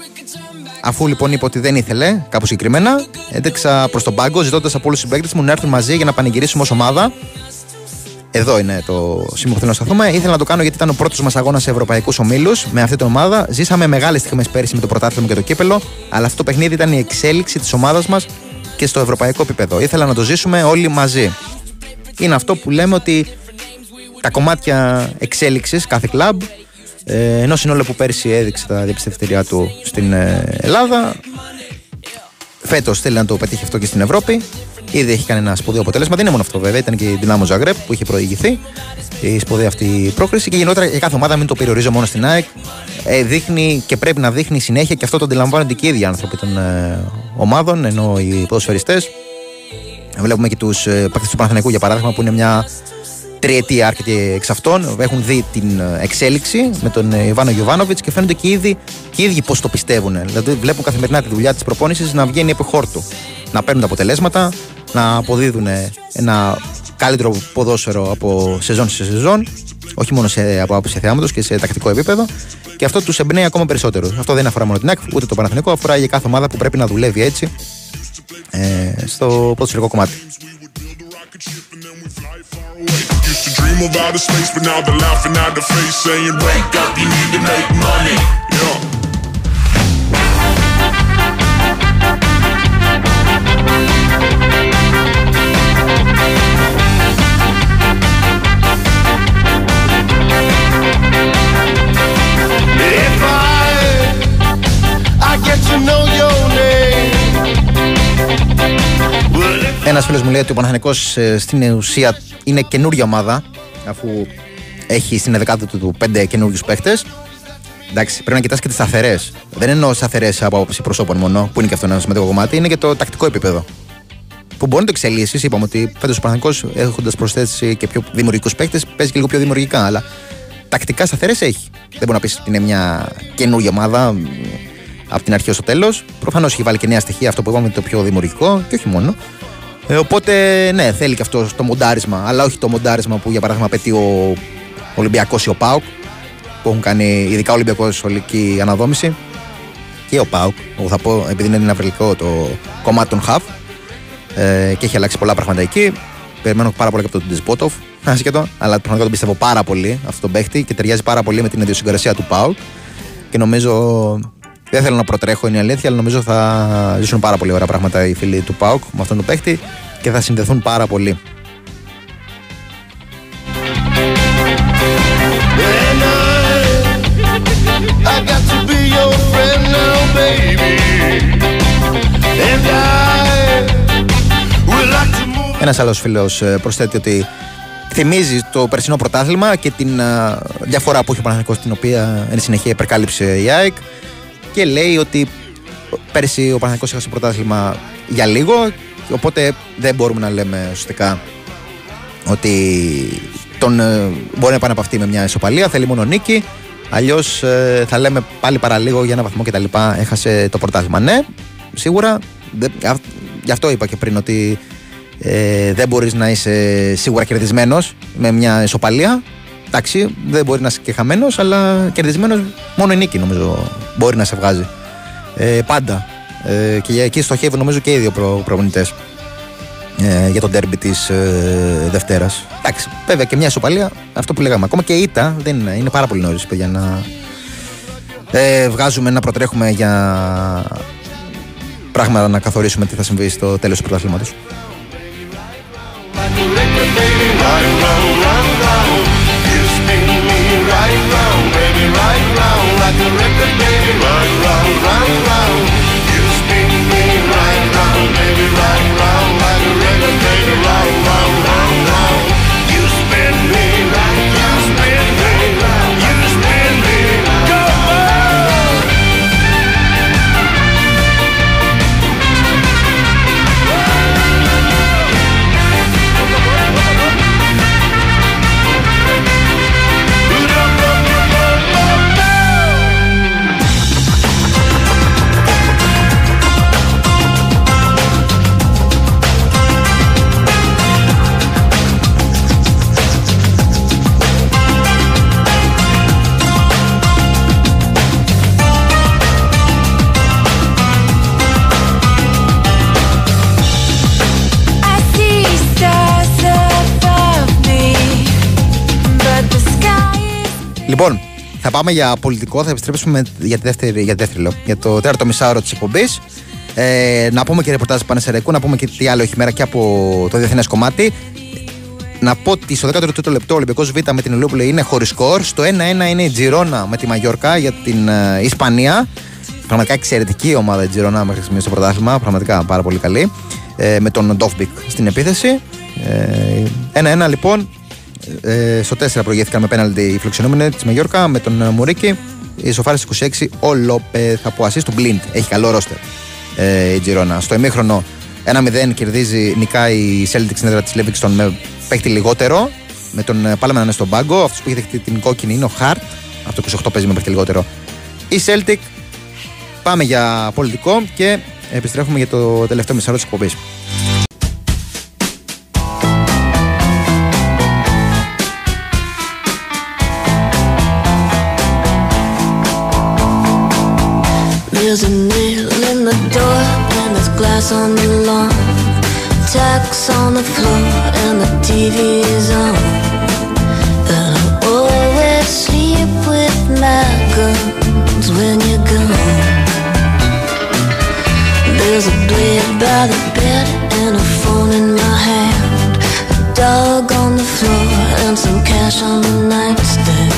Αφού λοιπόν είπε ότι δεν ήθελε κάπου συγκεκριμένα, έτρεξα προς τον πάγκο ζητώντας από όλους τους συμπαίκτες μου να έρθουν μαζί για να πανηγυρίσουμε ως ομάδα. Εδώ είναι το σημείο που θέλω να σταθούμε. Ήθελα να το κάνω γιατί ήταν ο πρώτος μας αγώνας σε ευρωπαϊκούς ομίλους με αυτή την ομάδα. Ζήσαμε μεγάλες στιγμές πέρυσι με το πρωτάθλημα και το κύπελο, αλλά αυτό το παιχνίδι ήταν η εξέλιξη της ομάδας μας και στο ευρωπαϊκό επίπεδο. Ήθελα να το ζήσουμε όλοι μαζί. Είναι αυτό που λέμε ότι τα κομμάτια εξέλιξης κάθε κλαμπ, ενώ συνόλου που πέρσι έδειξε τα διαπιστευτηριά του στην Ελλάδα, φέτος θέλει να το πετύχει αυτό και στην Ευρώπη. Ήδη έχει κάνει ένα σπουδαίο αποτέλεσμα. Δεν είναι μόνο αυτό βέβαια, ήταν και η Δυνάμο Ζαγκρέπ που είχε προηγηθεί η σπουδαία αυτή η πρόκριση. Και γενότερα για κάθε ομάδα, μην το περιορίζω μόνο στην ΑΕΚ, δείχνει και πρέπει να δείχνει συνέχεια και αυτό το αντιλαμβάνονται και οι ίδιοι άνθρωποι των ομάδων, ενώ οι ποδοσφαιριστές. Βλέπουμε και τους παίκτες του Παναθηναϊκού για παράδειγμα που είναι μια τριετία αρκετή εξ αυτών. Έχουν δει την εξέλιξη με τον Ιβάνο Γιοβάνοβιτς και φαίνονται και οι ίδιοι πώς το πιστεύουν. Δηλαδή βλέπουν καθημερινά τη δουλειά της προπόνησης να βγαίνει επί χόρτου, να παίρνουν τα αποτελέσματα, να αποδίδουν ένα καλύτερο ποδόσφαιρο από σεζόν σε σεζόν, όχι μόνο από άποψη θεάματος και σε τακτικό επίπεδο. Και αυτό τους εμπνέει ακόμα περισσότερο. Αυτό δεν αφορά μόνο την ΑΕΚ ούτε το Παναθηναϊκό, αφορά για κάθε ομάδα που πρέπει να δουλεύει έτσι στο ποδοσφαιρικό κομμάτι. Ένας φίλος μου λέει ότι ο Παναθηναϊκός στην ουσία είναι καινούργια ομάδα, αφού έχει στην 11η του 5 καινούριους παίχτες. Εντάξει, πρέπει να κοιτάς και τις σταθερές. Δεν εννοώ σταθερές από άποψη προσώπων μόνο, που είναι και αυτό ένα σημαντικό κομμάτι, είναι και το τακτικό επίπεδο. Που μπορεί να το εξελίσσεις. Είπαμε ότι φέτος ο Παναθηναϊκός, έχοντας προσθέσει και πιο δημιουργικούς παίκτες, παίζει και λίγο πιο δημιουργικά. Αλλά τακτικά σταθερές έχει. Δεν μπορεί να πεις ότι είναι μια καινούργια ομάδα από την αρχή ως το τέλος. Προφανώς έχει βάλει και νέα στοιχεία, αυτό που είπαμε, το πιο δημιουργικό και όχι μόνο. Οπότε ναι, θέλει και αυτό το μοντάρισμα, αλλά όχι το μοντάρισμα που για παράδειγμα απαιτεί ο Ολυμπιακός ή ο ΠΑΟΚ, που έχουν κάνει ειδικά Ολυμπιακός ολική αναδόμηση, και ο ΠΑΟΚ, που θα πω επειδή είναι ένα βρελικό το κομμάτι των χαφ και έχει αλλάξει πολλά πράγματα εκεί. Περιμένω πάρα πολύ και από τον Τιζπότοφ, άσχετο, αλλά πραγματικά τον πιστεύω πάρα πολύ αυτόν τον παίχτη και ταιριάζει πάρα πολύ με την ιδιοσυγκρασία του ΠΑΟΚ και νομίζω. Δεν θέλω να προτρέχω, είναι η αλήθεια, αλλά νομίζω θα ζήσουν πάρα πολύ ωραία πράγματα οι φίλοι του ΠΑΟΚ με αυτόν τον παίχτη και θα συνδεθούν πάρα πολύ. Ένας άλλος φίλος προσθέτει ότι θυμίζει το περσινό πρωτάθλημα και την διαφορά που είχε ο Παναθηναϊκός, την οποία εν συνεχεία υπερκάλυψε η ΑΕΚ. Και λέει ότι πέρσι ο Παναθηναϊκός έχασε πρωτάθλημα για λίγο, οπότε δεν μπορούμε να λέμε ουσιαστικά ότι μπορεί να επαναπαυτεί με μια ισοπαλία, θέλει μόνο νίκη, αλλιώς θα λέμε πάλι παραλίγο για ένα βαθμό κτλ. Έχασε το πρωτάθλημα. Ναι, σίγουρα, γι' αυτό είπα και πριν ότι δεν μπορείς να είσαι σίγουρα κερδισμένος με μια ισοπαλία. Εντάξει, δεν μπορεί να είσαι και χαμένος, αλλά κερδισμένος μόνο η νίκη νομίζω μπορεί να σε βγάζει. Πάντα. Και για εκεί στοχεύουν νομίζω και οι δύο προπονητές για τον ντέρμπι της Δευτέρας. Εντάξει, βέβαια και μια ισοπαλία, αυτό που λέγαμε. Ακόμα και η ήττα δεν είναι, είναι πάρα πολύ νωρίς για να βγάζουμε, να προτρέχουμε για πράγματα, να καθορίσουμε τι θα συμβεί στο τέλος του πρωταθλήματος. Λοιπόν, θα πάμε για πολιτικό, θα επιστρέψουμε για τη για το τέταρτο μισάωρο της εκπομπής. Να πούμε και ρεπορτάζ του Πανεσαιραϊκού, να πούμε και τι άλλο έχει μέρα και από το διεθνές κομμάτι. Να πω ότι στο 13ο λεπτό ο Ολυμπιακός Β με την Ηλιούπολη είναι χωρίς σκορ. Στο 1-1 είναι η Τζιρόνα με τη Μαγιόρκα για την Ισπανία. Πραγματικά εξαιρετική ομάδα η Τζιρόνα μέχρι στιγμή στο πρωτάθλημα. Πραγματικά πάρα πολύ καλή. Με τον Ντόφμπικ στην επίθεση. 1-1 λοιπόν. Στο 4 προηγήθηκαν με πέναλτι οι φιλοξενούμενοι της Μαγιόρκα με τον Μουρίκη. Η σοφάριση 26, ο Λόπεθ από ασίστ του Μπλιντ. Έχει καλό ρόστερ η Τζιρόνα. Στο ημίχρονο 1-0 κερδίζει, νικάει η Celtic στην έδρα της Λίβινγκστον με παίχτη λιγότερο. Με τον Πάλμα να είναι στον πάγκο. Αυτό που έχει δεχτεί την κόκκινη είναι ο Χαρτ. Από το 28 παίζει με παίχτη λιγότερο η Celtic. Πάμε για πολιτικό και επιστρέφουμε για το τελευταίο μισάωρο της εκπομπής. There's a nail in the door and there's glass on the lawn. Tacks on the floor and the TV is on. But I always sleep with my guns when you're gone. There's a blade by the bed and a phone in my hand. A dog on the floor and some cash on the nightstand.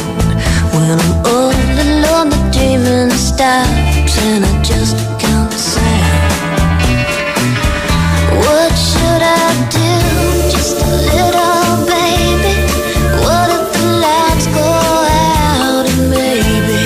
When I'm all alone the dreaming stops. And I just can't say what should I do, just a little baby. What if the lights go out and maybe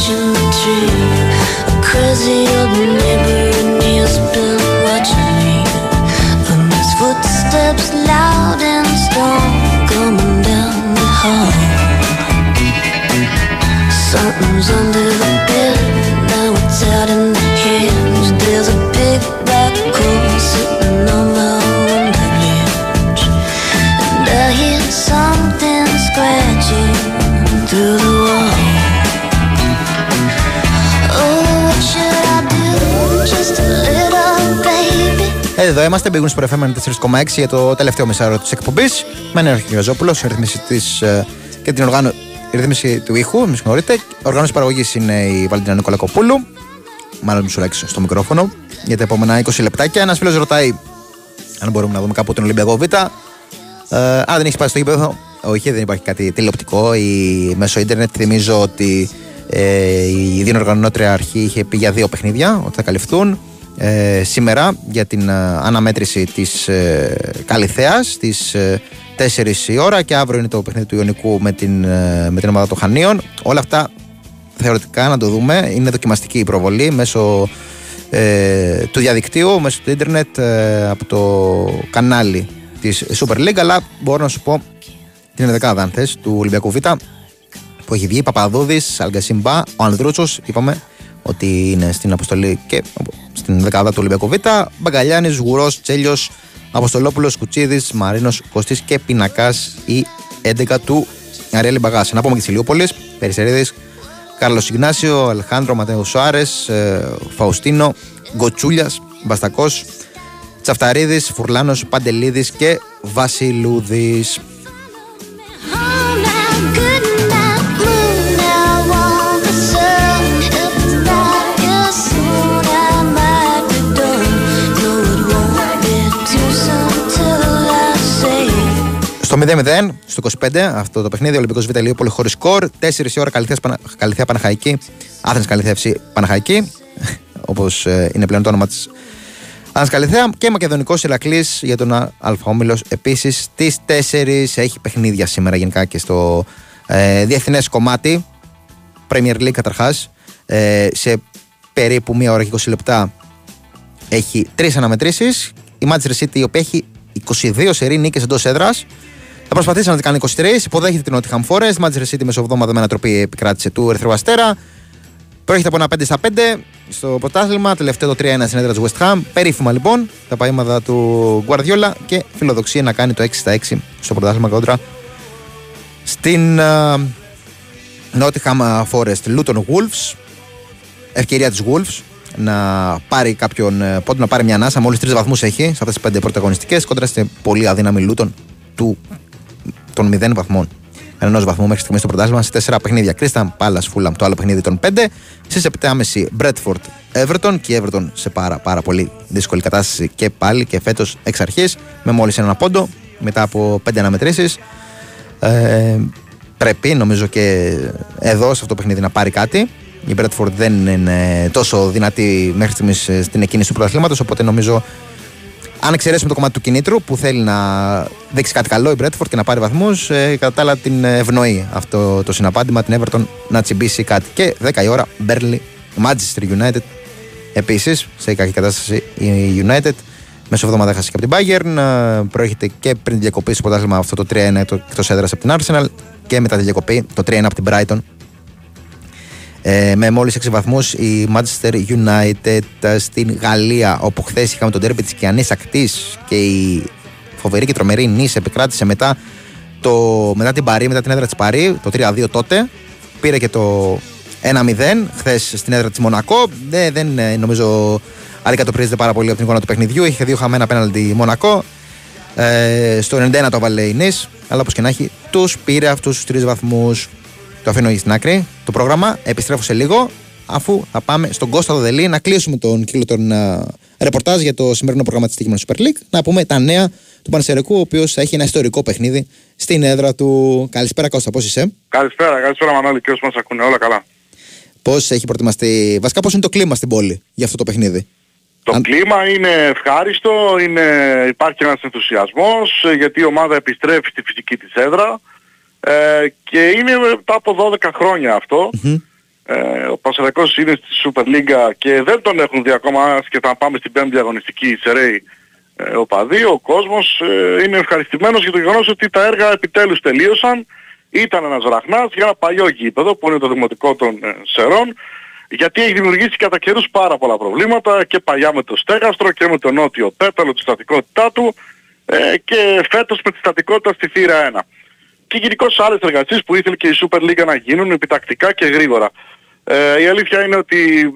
fortune tree. A crazy old neighbor in his bed watching me. From his footsteps loud and strong coming down the hall. Something's under the bed, now it's out in the hills. There's a big black hole sitting on my window ledge, and I hear something scratching through the wall. Oh, what should I do? Just a little baby. Εδώ είμαστε, B-Win Sport FM 94,6 για το τελευταίο μισάωρο της εκπομπής. Με έναν Νίκο Οικονομόπουλο, η ρύθμιση της και την ρύθμιση του ήχου, με συγχωρείτε. Οργάνωση παραγωγής είναι η Βαλεντίνα Νίκολα Κοπούλου. Μάλλον Μουσουράκης στο μικρόφωνο για τα επόμενα 20 λεπτάκια. Ένας φίλος ρωτάει αν μπορούμε να δούμε κάπου τον Ολυμπιακό Β. Αν δεν έχει πάει στο γήπεδο, όχι, δεν υπάρχει κάτι τηλεοπτικό ή μέσω ίντερνετ. Θυμίζω ότι η διοργανώτρια αρχή είχε πει για 2 παιχνίδια ότι θα καλυφθούν σήμερα για την αναμέτρηση της Καλυθέας στις 4 η ώρα και αύριο είναι το παιχνίδι του Ιωνικού με την ομάδα των Χανίων. Όλα αυτά θεωρητικά να το δούμε. Είναι δοκιμαστική η προβολή μέσω του διαδικτύου, μέσω του ίντερνετ, από το κανάλι της Super League. Αλλά μπορώ να σου πω την ενδεκάδα, αν θες, του Ολυμπιακού Β που έχει βγει. Παπαδούδης, Αλγκασίμπα, ο Ανδρούτσος, είπαμε ότι είναι στην αποστολή και στην ενδεκάδα του Ολυμπιακού Β. Μπαγκαλιάνης, Γουρός, Τσέλιος, Αποστολόπουλος, Κουτσίδης, Μαρίνος, Κωστής και Πινακάς, η 11 του Αριέλη Μπαγάς. Να πούμε και τη Ηλιούπολη, Περισερίδης, Κάρλος Ιγνάσιο, Αλχάνδρο, Ματέο Σουάρες, Φαουστίνο, Γκοτσούλιας, Μπαστακός, Τσαφταρίδης, Φουρλάνος, Παντελίδης και Βασιλούδης. Στο 0-0, στο 25, αυτό το παιχνίδι, Ολυμπιακός Β Ηλιούπολη χωρίς σκορ. 4 η ώρα Καλυθέα Παναχαϊκή, Άθενας Καλυθέα FC Παναχαϊκή, όπως είναι πλέον το όνομα της Άθενας Καλυθέα. Και Μακεδονικός Ηρακλής για τον Αλφαόμιλος επίσης στις 4. Έχει παιχνίδια σήμερα γενικά και στο διεθνές κομμάτι, Premier League καταρχάς. Σε περίπου 1 ώρα και 20 λεπτά έχει 3 αναμετρήσεις. Η Manchester City, η οποία έχει 22 σερί νίκες εντός έδρας, θα προσπαθήσει να την κάνει 23. Υποδέχεται την Nottingham Forest. Manchester City μεσοβδόμαδα με ανατροπή επικράτησε του Ερυθρού Αστέρα. Προέρχεται από ένα 5-5 στο πρωτάθλημα. Τελευταίο το 3-1 στην έδρα της West Ham. Περίφημα λοιπόν τα παήματα του Guardiola και φιλοδοξία να κάνει το 6-6 στο πρωτάθλημα κόντρα στην Nottingham Forest. Luton Wolves. Ευκαιρία της Wolves να πάρει κάποιον πόντο, να πάρει μια ανάσα. Μόλις 3 βαθμούς έχει σε αυτές τις 5 πρωταγωνιστικές κόντρα στην πολύ αδύναμη Luton των 0 βαθμών. 1 βαθμό μέχρι στιγμής στο πρωτάθλημα σε 4 παιχνίδια. Κρίσταμ, Πάλας, Φούλαμ, το άλλο παιχνίδι των 5. Στις 7.30 Μπρέτφορντ, Everton, και η Everton σε πάρα πολύ δύσκολη κατάσταση και πάλι και φέτος εξ αρχής, με μόλις 1 πόντο μετά από 5 αναμετρήσεις. Πρέπει νομίζω και εδώ σε αυτό το παιχνίδι να πάρει κάτι. Η Μπρέτφορντ δεν είναι τόσο δυνατή μέχρι στιγμής στην εκκίνηση του πρωταθλήματος, οπότε νομίζω, αν εξαιρέσουμε το κομμάτι του κινήτρου που θέλει να δείξει κάτι καλό η Μπρέτφορντ και να πάρει βαθμούς, κατά τα άλλα την ευνοεί αυτό το συναπάντημα, την Everton να τσιμπήσει κάτι. Και 10 η ώρα Μπέρνλι, Manchester United, επίσης σε κακή κατάσταση η United. Μεσοβδόμαδα έχασε και από την Bayern. Προέρχεται και πριν τη διακοπή στο πρωτάθλημα αυτό το 3-1 εκτός έδρας από την Arsenal, και μετά τη διακοπή το 3-1 από την Brighton. Με μόλις 6 βαθμούς η Manchester United. Στην Γαλλία, όπου χθες είχαμε τον ντέρμπι της Κιανής Ακτής και η φοβερή και τρομερή Νις επικράτησε μετά την Παρί, μετά την έδρα της Παρί, το 3-2 τότε. Πήρε και το 1-0 χθες στην έδρα της Μονακό. Δεν νομίζω αντικατοπτρίζεται πάρα πολύ από την εικόνα του παιχνιδιού. Είχε 2 χαμένα πέναλτι η Μονακό. Στο 91 το έβαλε η Νις, αλλά όπως και να έχει, τους πήρε αυτούς τους 3 βαθμούς. Το αφήνω στην άκρη το πρόγραμμα. Επιστρέφω σε λίγο, αφού θα πάμε στον Κώστα Δελή να κλείσουμε τον κύκλο των ρεπορτάζ για το σημερινό πρόγραμμα της Τίγημενας Super League. Να πούμε τα νέα του Πανεσαιρικού, ο οποίος θα έχει ένα ιστορικό παιχνίδι στην έδρα του. Καλησπέρα Κώστα, πώς είσαι? Καλησπέρα Μανώλη και όσοι μας ακούνε, όλα καλά. Πώς έχει προετοιμαστεί, βασικά πώς είναι το κλίμα στην πόλη για αυτό το παιχνίδι? Το κλίμα είναι ευχάριστο, υπάρχει ένας ενθουσιασμός γιατί η ομάδα επιστρέφει στη φυσική της έδρα. Και είναι μετά από 12 χρόνια αυτό. Mm-hmm. Ο Παναθηναϊκός είναι στη Super League και δεν τον έχουν δει ακόμα, και θα πάμε στην πέμπτη αγωνιστική σε Ρέι. Ο παδί, ο κόσμος είναι ευχαριστημένος για το γεγονός ότι τα έργα επιτέλους τελείωσαν. Ήταν ένας βραχνάς για ένα παλιό γήπεδο που είναι το δημοτικό των Σερών, γιατί έχει δημιουργήσει κατά καιρούς πάρα πολλά προβλήματα, και παλιά με το στέγαστρο και με το νότιο πέταλο, τη στατικότητά του, και φέτος με τη στατικότητα στη θύρα 1. Και γενικώς άλλες εργασίες που ήθελε και η Super League να γίνουν επιτακτικά και γρήγορα. Η αλήθεια είναι ότι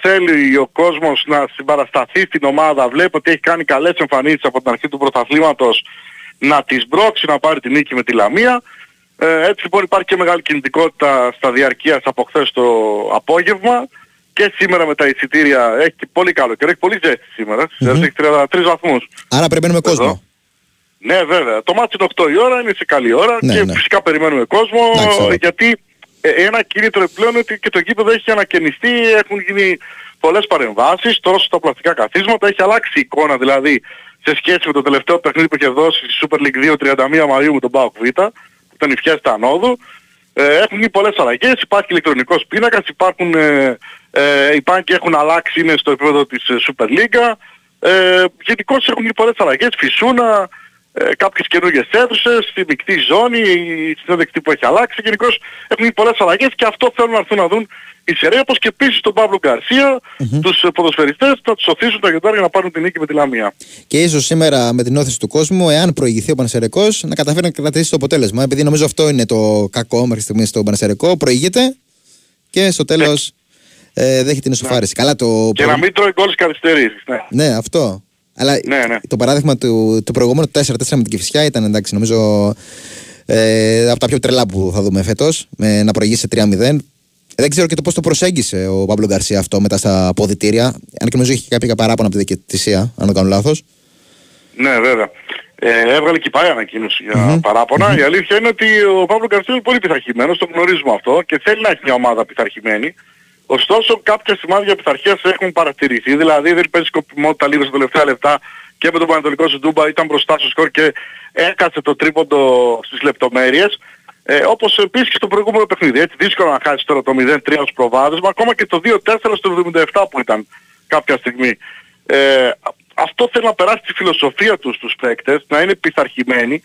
θέλει ο κόσμος να συμπαρασταθεί στην ομάδα. Βλέπω ότι έχει κάνει καλές εμφανίσεις από την αρχή του πρωταθλήματος, να τις μπρόξει, να πάρει την νίκη με τη Λαμία. Έτσι λοιπόν υπάρχει και μεγάλη κινητικότητα στα διαρκείας από χθες το απόγευμα, και σήμερα με τα εισιτήρια έχει πολύ καλό καιρό, έχει πολύ ζέστη σήμερα, έχει 33 βαθμούς. Άρα περιμένουμε κόσμο. Ναι, βέβαια. Το μάτι είναι 8 η ώρα, είναι σε καλή ώρα, ναι, και ναι, φυσικά περιμένουμε κόσμο, ναι, γιατί ένα κίνητρο επιπλέον είναι ότι και το γήπεδο έχει ανακαινιστεί, έχουν γίνει πολλές παρεμβάσεις, τόσο στα πλαστικά καθίσματα, έχει αλλάξει η εικόνα δηλαδή σε σχέση με το τελευταίο παιχνίδι που είχε δώσει η Super League 2 31 Μαΐου με τον ΠΑΟΚ Β, τον Υφιέστα Ανόδου. Έχουν γίνει πολλές αλλαγές, υπάρχει ηλεκτρονικός πίνακας, υπάρχουν, οι πάνκοι έχουν αλλάξει, είναι στο επίπεδο της Super League. Γενικώς έχουν γίνει πολλές αλλαγές, φυσούνα, κάποιες καινούργιες αίθουσες, στη μεικτή ζώνη, η συνέντευξη που έχει αλλάξει. Γενικώς έχουν γίνει πολλές αλλαγές, και αυτό θέλουν να έρθουν να δουν οι Σεραίοι, όπως και επίσης τον Παύλο Γκαρσία, τους ποδοσφαιριστές, να τους οθήσουν τα γεντάρια να πάρουν την νίκη με τη Λαμία. Και ίσως σήμερα με την όθηση του κόσμου, εάν προηγηθεί ο Παναθηναϊκός, να καταφέρει να κρατήσει το αποτέλεσμα. Επειδή νομίζω αυτό είναι το κακό μέχρι στιγμής στον Παναθηναϊκό. Προηγείται και στο τέλος δέχεται την ισοφάριση. Ναι. Καλά, και να μην τρώει γκολ στις καθυστερήσεις. Ναι, αυτό. Αλλά το παράδειγμα του προηγούμενου 4-4 με την Κηφυσιά ήταν, εντάξει, νομίζω από τα πιο τρελά που θα δούμε φέτος, να προηγήσει 3-0. Δεν ξέρω και το πώς το προσέγγισε ο Παύλο Γκαρσία αυτό μετά στα αποδυτήρια. Αν και νομίζω είχε κάποια παράπονα από τη διοικητησία, αν δεν κάνω λάθος. Ναι, βέβαια. Έβγαλε και πάει ανακοίνωση για παράπονα. Η αλήθεια είναι ότι ο Παύλο Γκαρσία είναι πολύ πειθαρχημένος, το γνωρίζουμε αυτό, και θέλει να έχει μια ομάδα πειθαρχημένη. Ωστόσο, κάποια σημάδια πειθαρχίας έχουν παρατηρηθεί. Δηλαδή, δεν παίζει σκοπιμότητα λίγο στα τελευταία λεπτά, και με τον Πανατολικό σου Ντούμπα ήταν μπροστά στο σκορ και έκατσε το τρίποντο στις λεπτομέρειες. Όπως επίσης στο προηγούμενο παιχνίδι. Έτσι, δύσκολο να χάσει τώρα το 0-3 ως προβάδισμα, ακόμα και το 2-4 στο 77 που ήταν κάποια στιγμή. Αυτό θέλει να περάσει τη φιλοσοφία τους στους παίκτες, να είναι πειθαρχημένοι,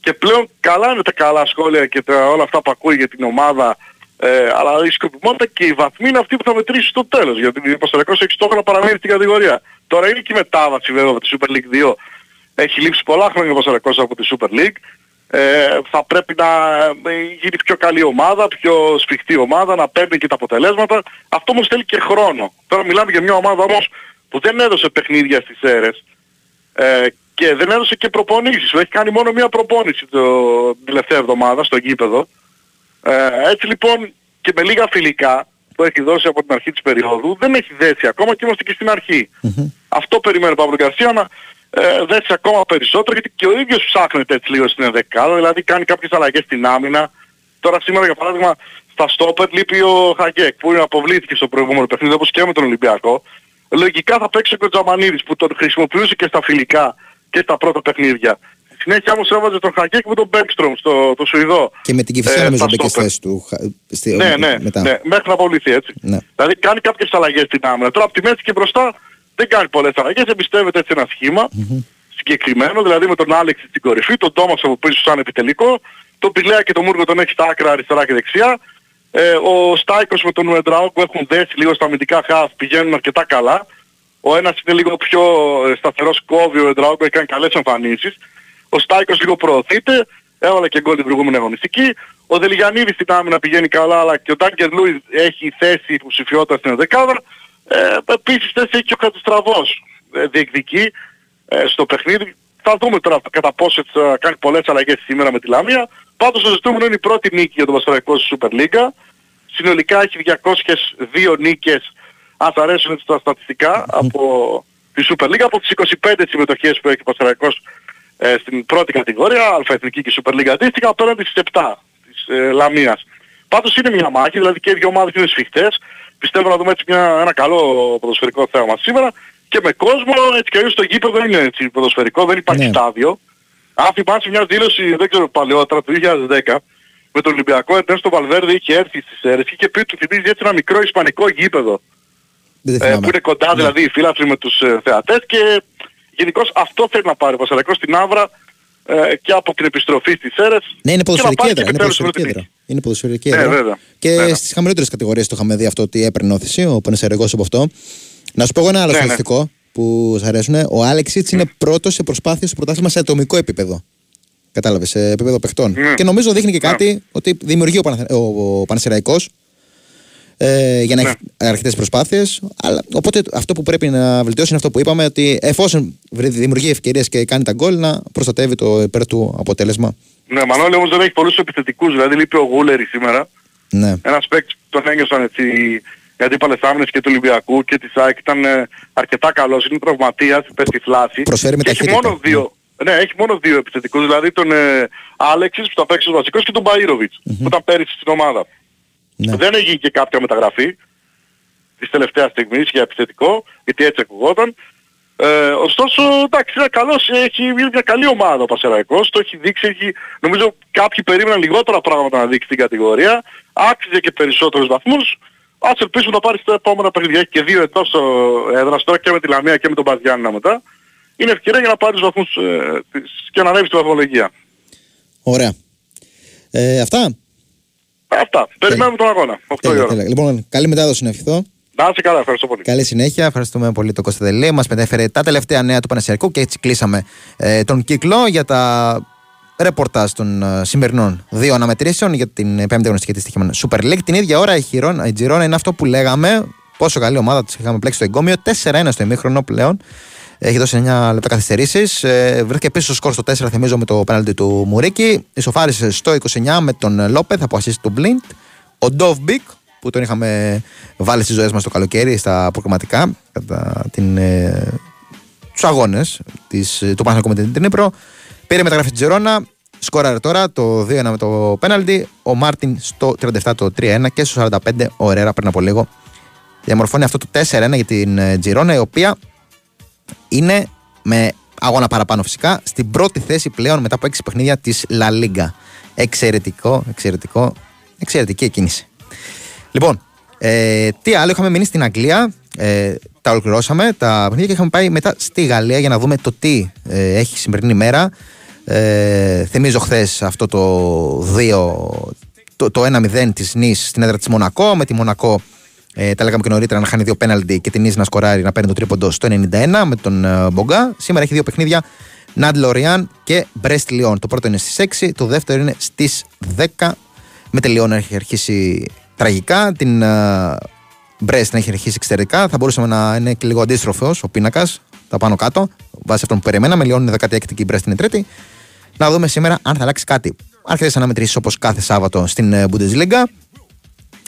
και πλέον καλά είναι τα καλά σχόλια και όλα αυτά που ακούει για την ομάδα. Αλλά η σκοπιμότητα και οι βαθμοί είναι αυτοί που θα μετρήσει στο τέλος, γιατί ο Παναθηναϊκός έχει στόχο να παραμείνει στην κατηγορία. Τώρα είναι και η μετάβαση βέβαια από τη Super League 2. Έχει λείψει πολλά χρόνια ο Παναθηναϊκός από τη Super League. Θα πρέπει να γίνει πιο καλή ομάδα, πιο σφιχτή ομάδα, να παίρνει και τα αποτελέσματα. Αυτό όμως θέλει και χρόνο. Τώρα μιλάμε για μια ομάδα όμως που δεν έδωσε παιχνίδια στις αίρες, και δεν έδωσε και προπονήσεις. Έχει κάνει μόνο μια προπόνηση την τελευταία εβδομάδα στο γήπεδο. Έτσι λοιπόν, και με λίγα φιλικά που έχει δώσει από την αρχή της περίοδου, δεν έχει δέσει ακόμα, και είμαστε και στην αρχή. Αυτό περιμένει ο Παύλος Γκαρσία, να δέσει ακόμα περισσότερο, γιατί και ο ίδιος ψάχνεται έτσι λίγο στην ενδεκάδα, δηλαδή κάνει κάποιες αλλαγές στην άμυνα. Τώρα σήμερα για παράδειγμα στα στόπερ λείπει ο Χαγκέκ, που αποβλήθηκε στο προηγούμενο παιχνίδι, όπως και με τον Ολυμπιακό. Λογικά θα παίξει ο Τζαμανίδης, που τον χρησιμοποιούσε και στα φιλικά και στα πρώτα παιχνίδια. Συνέχεια όμως έβαζε τον Χαγκέκ με τον Μπέκστρομ, το Σουηδό. Και με την Κηφισιά νομίζω μπήκε στη θέση του. Ναι, μέχρι να απολυθεί έτσι. Ναι. Δηλαδή κάνει κάποιες αλλαγές στην άμυνα. Τώρα από τη μέση και μπροστά δεν κάνει πολλές αλλαγές, εμπιστεύεται έτσι ένα σχήμα συγκεκριμένο, δηλαδή με τον Άλεξ στην κορυφή, τον Τόμας από πίσω σαν επιτελικό, τον Πιλέα και τον Μούργο τον έχει στα άκρα αριστερά και δεξιά. Ο Στάικος με τον Ουεντράο που έχουν δέσει λίγο στα αμυντικά χαφ πηγαίνουν αρκετά καλά. Ο ένας είναι λίγο πιο σταθερός, κόβει, ο Ουεντράο έχει κάνει καλές εμφανίσεις. Ο Στάικος λίγο προωθείται, έβαλε και γκολ την προηγούμενη αγωνιστική. Ο Δελιγιαννίδης στην άμυνα πηγαίνει καλά, αλλά και ο Ντάκερ Λούις έχει θέση υποψηφιότητα στην ενδεκάδα. Επίσης θέση έχει και ο Κατουστραβός, διεκδικεί στο παιχνίδι. Θα δούμε τώρα κατά πόσο θα κάνει πολλές αλλαγές σήμερα με τη Λαμία. Πάντως το ζητούμενο είναι η πρώτη νίκη για τον Παναθηναϊκό στη Super League. Συνολικά έχει 202 νίκες, αν θα αρέσουν τα στατιστικά, από τη Super League, από τις 25 συμμετοχές που έχει ο Παναθηναϊκός στην πρώτη κατηγορία, Αλφα-Εθνική και Super League αντίστοιχα, απέναντι στις 7 της Λαμίας. Πάντως είναι μια μάχη, δηλαδή και οι δύο ομάδες είναι σφιχτές. Πιστεύω να δούμε έτσι ένα καλό ποδοσφαιρικό θέαμα σήμερα, και με κόσμο, έτσι και αλλιώς το γήπεδο είναι έτσι ποδοσφαιρικό, δεν υπάρχει στάδιο. Αν θυμάσαι μια δήλωση, δεν ξέρω παλαιότερα, το 2010, με τον Ολυμπιακό Εντέστο Βαλβέρδη είχε έρθει στις αίρες και πει του θυμίζει έτσι ένα μικρό ισπανικό γήπεδο που είναι κοντά δηλαδή οι φίλαθλοι με τους θεατές και γενικώς αυτό θέλει να πάρει ο Πασαραϊκός στην Άβρα και από την επιστροφή στις αίρες. Ναι, είναι ποδοσφαιρική έδρα. Είναι ποδοσφαιρική έδρα. Και στις χαμηλότερες κατηγορίες το είχαμε δει αυτό ότι έπαιρνε όθηση ο Παναθηναϊκός από αυτό. Να σου πω εγώ ένα άλλο στατιστικό που σας αρέσουν. Ο Άλεξιτς είναι πρώτος σε προσπάθειες στο πρωτάθλημα σε ατομικό επίπεδο. Κατάλαβε, σε επίπεδο παιχτών. Και νομίζω δείχνει και κάτι ότι δημιουργεί ο Παναθηναϊκός για να έχει αρκετές προσπάθειες. Οπότε αυτό που πρέπει να βελτιώσει είναι αυτό που είπαμε, ότι εφόσον δημιουργεί ευκαιρίες και κάνει τα γκολ, να προστατεύει το υπέρ του αποτέλεσμα. Ναι, Μανώλη όμως δεν έχει πολλούς επιθετικούς. Δηλαδή λείπει ο Γούλερη σήμερα. Ναι. Ένας παίκτης που τον ένιωσαν έτσι οι αντίπαλες άμυνες και του Ολυμπιακού και της ΑΕΚ ήταν αρκετά καλός. Είναι τραυματίας, πες τη φλάση. Προσφέρει μεταχείριση. Ναι, έχει μόνο δύο επιθετικούς, δηλαδή τον Άλεξης που θα παίξει ως βασικός και τον Μπαΐροβιτς που ήταν πέρυσι στην ομάδα. Ναι. Δεν έγινε και κάποια μεταγραφή της τελευταίας στιγμής για επιθετικό, γιατί έτσι ακουγόταν. Ωστόσο, εντάξει, είναι καλός, έχει μια καλή ομάδα ο Πασεραϊκός, το έχει δείξει, νομίζω κάποιοι περίμεναν λιγότερα πράγματα να δείξει την κατηγορία, άξιζε και περισσότερους βαθμούς. Ας ελπίσουμε να πάρει στα επόμενα παιχνίδια, έχει και δύο εντός έδρας τώρα και με τη Λαμία και με τον Παζιάννα μετά. Είναι ευκαιρία για να πάρει τους βαθμούς και να ανέβει στη βαθμολογία. Ωραία. Αυτά. Περιμένουμε τον αγώνα. Λοιπόν, καλή μετάδοση να ευχηθώ. Να είσαι καλά, ευχαριστώ πολύ. Καλή συνέχεια. Ευχαριστούμε πολύ τον Κώστα Δελή. Μας μετέφερε τα τελευταία νέα του Παναθηναϊκού και έτσι κλείσαμε τον κύκλο για τα ρεπορτάζ των σημερινών δύο αναμετρήσεων για την 5η αγωνιστική της τυχεμένου Super League. Την ίδια ώρα η Girona είναι αυτό που λέγαμε. Πόσο καλή ομάδα της είχαμε πλέξει στο εγκόμιο. 4-1 στο ημίχρονο πλέον. Έχει δώσει 9 λεπτά καθυστερήσεις. Βρέθηκε πίσω στο σκορ στο 4, θυμίζω, με το πέναλτι του Μουρίκη. Ισοφάρισε στο 29 με τον Λόπεθ από ασίστ του Μπλιντ. Ο Ντόβμπικ, που τον είχαμε βάλει στις ζωές μας το καλοκαίρι στα προκριματικά, κατά τους αγώνες του Παναθηναϊκού με την Ντνίπρο, πήρε μεταγραφή στη Τζιρόνα. Σκόραρε τώρα το 2-1 με το πέναλτι. Ο Μάρτιν στο 37 το 3-1 και στο 45 ο Ριέρα πριν από λίγο. Διαμορφώνει αυτό το 4-1 για την Τζιρόνα, η οποία είναι με αγώνα παραπάνω φυσικά στην πρώτη θέση πλέον μετά από 6 παιχνίδια της Λα Λίγκα. Εξαιρετική κίνηση. Λοιπόν, τι άλλο, είχαμε μείνει στην Αγγλία, τα ολοκληρώσαμε τα παιχνίδια και είχαμε πάει μετά στη Γαλλία για να δούμε το τι έχει σημερινή ημέρα. Θυμίζω χθες αυτό το 1-0 της Νις στην έδρα της Μονακό, με τη Μονακό τα λέγαμε και νωρίτερα να χάνει δύο πέναλτι και την Νις να σκοράρει, να παίρνει το τρίποντο στο 91 με τον Μπογκα. Σήμερα έχει δύο παιχνίδια, Ναντ Λοριάν και Μπρέστ Λιόν. Το πρώτο είναι στις 6, το δεύτερο είναι στις 10. Με τη Λιόν έχει αρχίσει τραγικά, την Μπρέστ να έχει αρχίσει εξαιρετικά. Θα μπορούσαμε να είναι και λίγο αντίστροφος ο πίνακας, τα πάνω κάτω, βάσει αυτόν που περιμέναμε. Λιόν είναι 16η και η Μπρέστ είναι 3η. Να δούμε σήμερα αν θα αλλάξει κάτι. Άρχισε αναμετρήσεις όπως κάθε Σάββατο στην Bundesliga.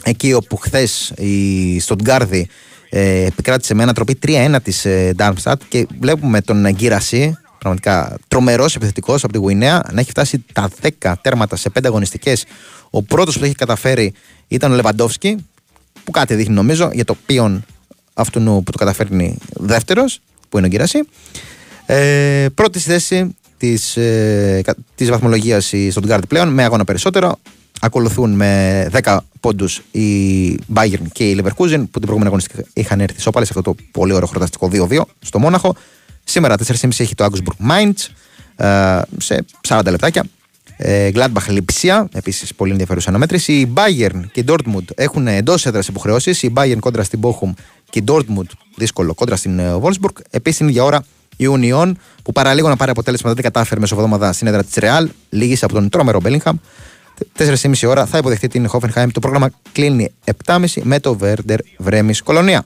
Εκεί όπου χθες η Στουτγκάρδη επικράτησε με ανατροπή 3-1 της Ντάρμστατ και βλέπουμε τον Γκίραση, πραγματικά τρομερός επιθετικός από τη Γουινέα, να έχει φτάσει τα 10 τέρματα σε 5 αγωνιστικές. Ο πρώτος που το έχει καταφέρει ήταν ο Λεβαντόφσκι, που κάτι δείχνει νομίζω για το ποιον αυτού που το καταφέρνει δεύτερος, που είναι ο Γκίραση. Πρώτη θέση της βαθμολογίας η Στουτγκάρδη πλέον, με αγώνα περισσότερο. Ακολουθούν με 10 πόντους η Bayern και η Leverkusen, που την προηγούμενη αγωνιστική είχαν έρθει σοπαλές σε αυτό το πολύ ωραίο χορταστικό 2-2 στο Μόναχο. Σήμερα 4.30 έχει το Augsburg Mainz σε 40 λεπτάκια. Gladbach Lipsia, επίσης πολύ ενδιαφέρουσα αναμέτρηση. Η Bayern και η Dortmund έχουν εντός έδρας υποχρεώσεις. Η Bayern κόντρα στην Bochum και η Dortmund δύσκολο κόντρα στην Wolfsburg. Επίσης την ίδια ώρα η Union, που παραλίγο να πάρει αποτέλεσμα, δεν κατάφερε μεσοβδομάδα στην έδρα της Real, λύγησε από τον τρόμερο Bellingham. 4.30 ώρα θα υποδεχτεί την Χόφενχάιμ. Το πρόγραμμα κλείνει 7.30 με το Βέρντερ Βρέμις Κολονία.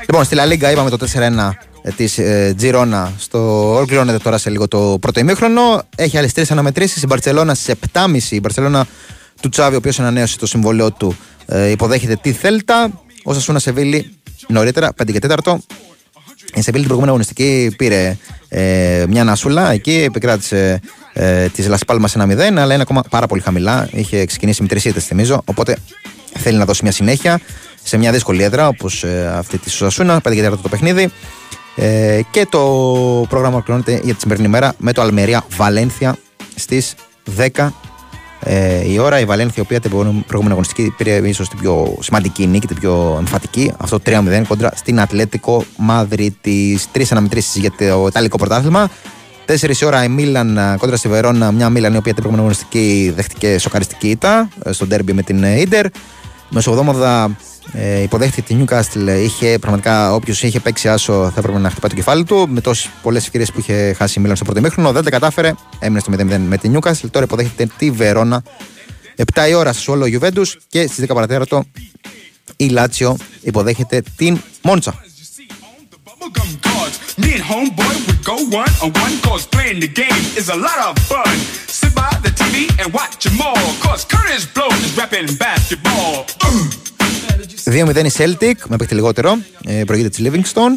Λοιπόν, στη Λα Λίγκα είπαμε το 4-1 της Τζιρόνα. Ολοκληρώνεται τώρα σε λίγο το πρώτο ημίχρονο. Έχει άλλες 3 αναμετρήσεις. Η Μπαρτσελόνα στις 7.30. Η Μπαρτσελόνα του Τσάβη, ο οποίος ανανέωσε το συμβολαιό του, υποδέχεται τη Θέλτα. Ο Σασούνα Σεβίλη νωρίτερα, 5 και 4. Η Σεβίλη την προηγούμενη αγωνιστική πήρε μια νασούλα. Εκεί επικράτησε τη Λασπάλμα σε 1-0, αλλά είναι ακόμα πάρα πολύ χαμηλά. Είχε ξεκινήσει με 3 ήττες, θυμίζω. Οπότε θέλει να δώσει μια συνέχεια. σε μια δύσκολη έδρα όπως αυτή τη Σοσασούνα, 5:15 το παιχνίδι. Και το πρόγραμμα ολοκληρώνεται για τη σημερινή μέρα με το Αλμερία Βαλένθια στις 10 η ώρα. Η Βαλένθια, η οποία την προηγούμενη αγωνιστική πήρε ίσως την πιο σημαντική νίκη, την πιο εμφατική, αυτό 3-0 κόντρα στην Ατλέτικο Μαδρίτης. 3 αναμετρήσεις για το Ιταλικό πρωτάθλημα. 4 η ώρα η Μίλαν κόντρα στη Βερόνα, μια Μίλαν η οποία την προηγούμενη αγωνιστική δέχτηκε σοκαριστική ήττα στο ντέρμπι με την Ιντερ. Μεσοβδόμαδα υποδέχθηκε τη Νιούκαστλ. Πραγματικά, όποιος είχε παίξει άσο θα έπρεπε να χτυπάει το κεφάλι του. Με τόσες πολλές ευκαιρίες που είχε χάσει η Μίλαν στο πρώτο ημίχρονο, δεν τα κατάφερε. Έμεινε στο 0-0 με τη Νιούκαστλ. Τώρα υποδέχεται τη Βερόνα. 7 η ώρα στο Σασουόλο Γιουβέντους και στις 10 παρατέταρτο η Λάτσιο υποδέχεται την Μόντσα. Δύο 0 η Celtic με παίκτη λιγότερο, προηγείται της Livingston.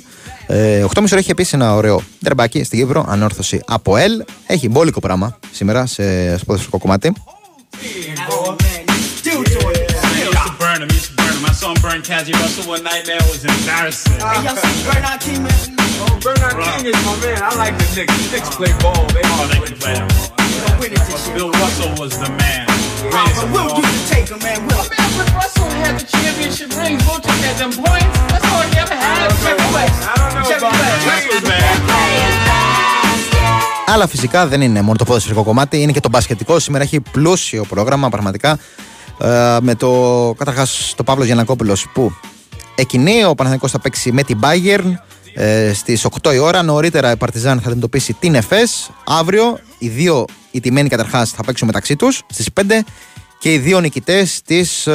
8.30 έχει επίσης ένα ωραίο τερμπάκι στην Κύπρο, ανόρθωση από ΕΛ. Έχει μπόλικο πράγμα σήμερα στο ποδοσφαιρικό κομμάτι. Αλλά φυσικά δεν είναι μόνο το ποδοσφαιρικό κομμάτι, είναι και το μπασκετικό. Σήμερα έχει πλούσιο πρόγραμμα πραγματικά, με το καταρχάς το Παύλος Γιαννακόπουλος που εκκινεί. Ο Παναθηναϊκός θα παίξει με την Bayern στις 8 η ώρα. Νωρίτερα η Παρτιζάν θα αντιμετωπίσει την Εφές. Αύριο οι δύο οι τιμένοι καταρχάς θα παίξουν μεταξύ τους στις 5 και οι δύο νικητές στις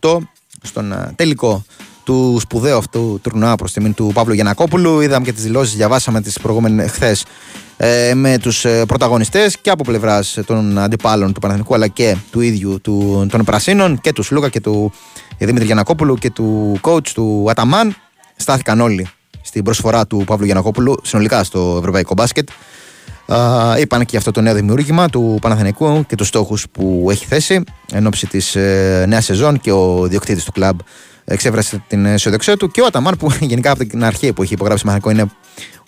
8 στον τελικό του σπουδαίου αυτού τουρνουά προς τιμήν του Παύλου Γιαννακόπουλου. Είδαμε και τις δηλώσεις, διαβάσαμε τις προηγούμενες χθες με τους πρωταγωνιστές και από πλευράς των αντιπάλων του Παναθηνικού αλλά και του ίδιου των Πρασίνων και του Σλούκα και του Δημήτρη Γιαννακόπουλου και του coach του Αταμάν. Στάθηκαν όλοι στην προσφορά του Παύλου Γιαννακόπουλου συνολικά στο ευρωπαϊκό μπάσκετ. Είπαν και αυτό το νέο δημιούργημα του Παναθηναϊκού και τους στόχους που έχει θέσει εν ώψη της νέας σεζόν, και ο διοκτήτης του κλαμπ εξέφρασε την αισιοδοξία του, και ο Αταμάν που γενικά από την αρχή που έχει υπογράψει Παναθηναϊκό είναι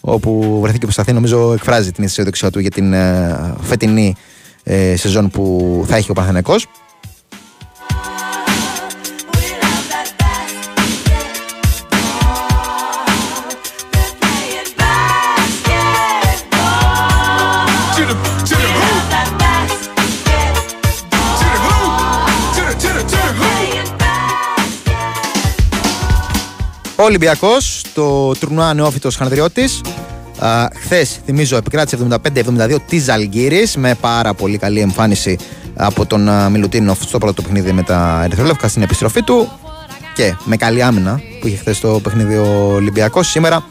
όπου βρεθεί και προσταθεί, νομίζω εκφράζει την αισιοδοξία του για την φετινή σεζόν που θα έχει ο Παναθηναϊκός. Ο Ολυμπιακός, το τουρνουά νεόφυτος Χανδριώτης, χθες θυμίζω επικράτησε 75-72 της Ζαλγκύρης με πάρα πολύ καλή εμφάνιση από τον Μιλουτίνοφ στο πρώτο παιχνίδι με τα ερυθρόλευκα στην επιστροφή του και με καλή άμυνα που είχε χθες το παιχνίδι ο Ολυμπιακός. Σήμερα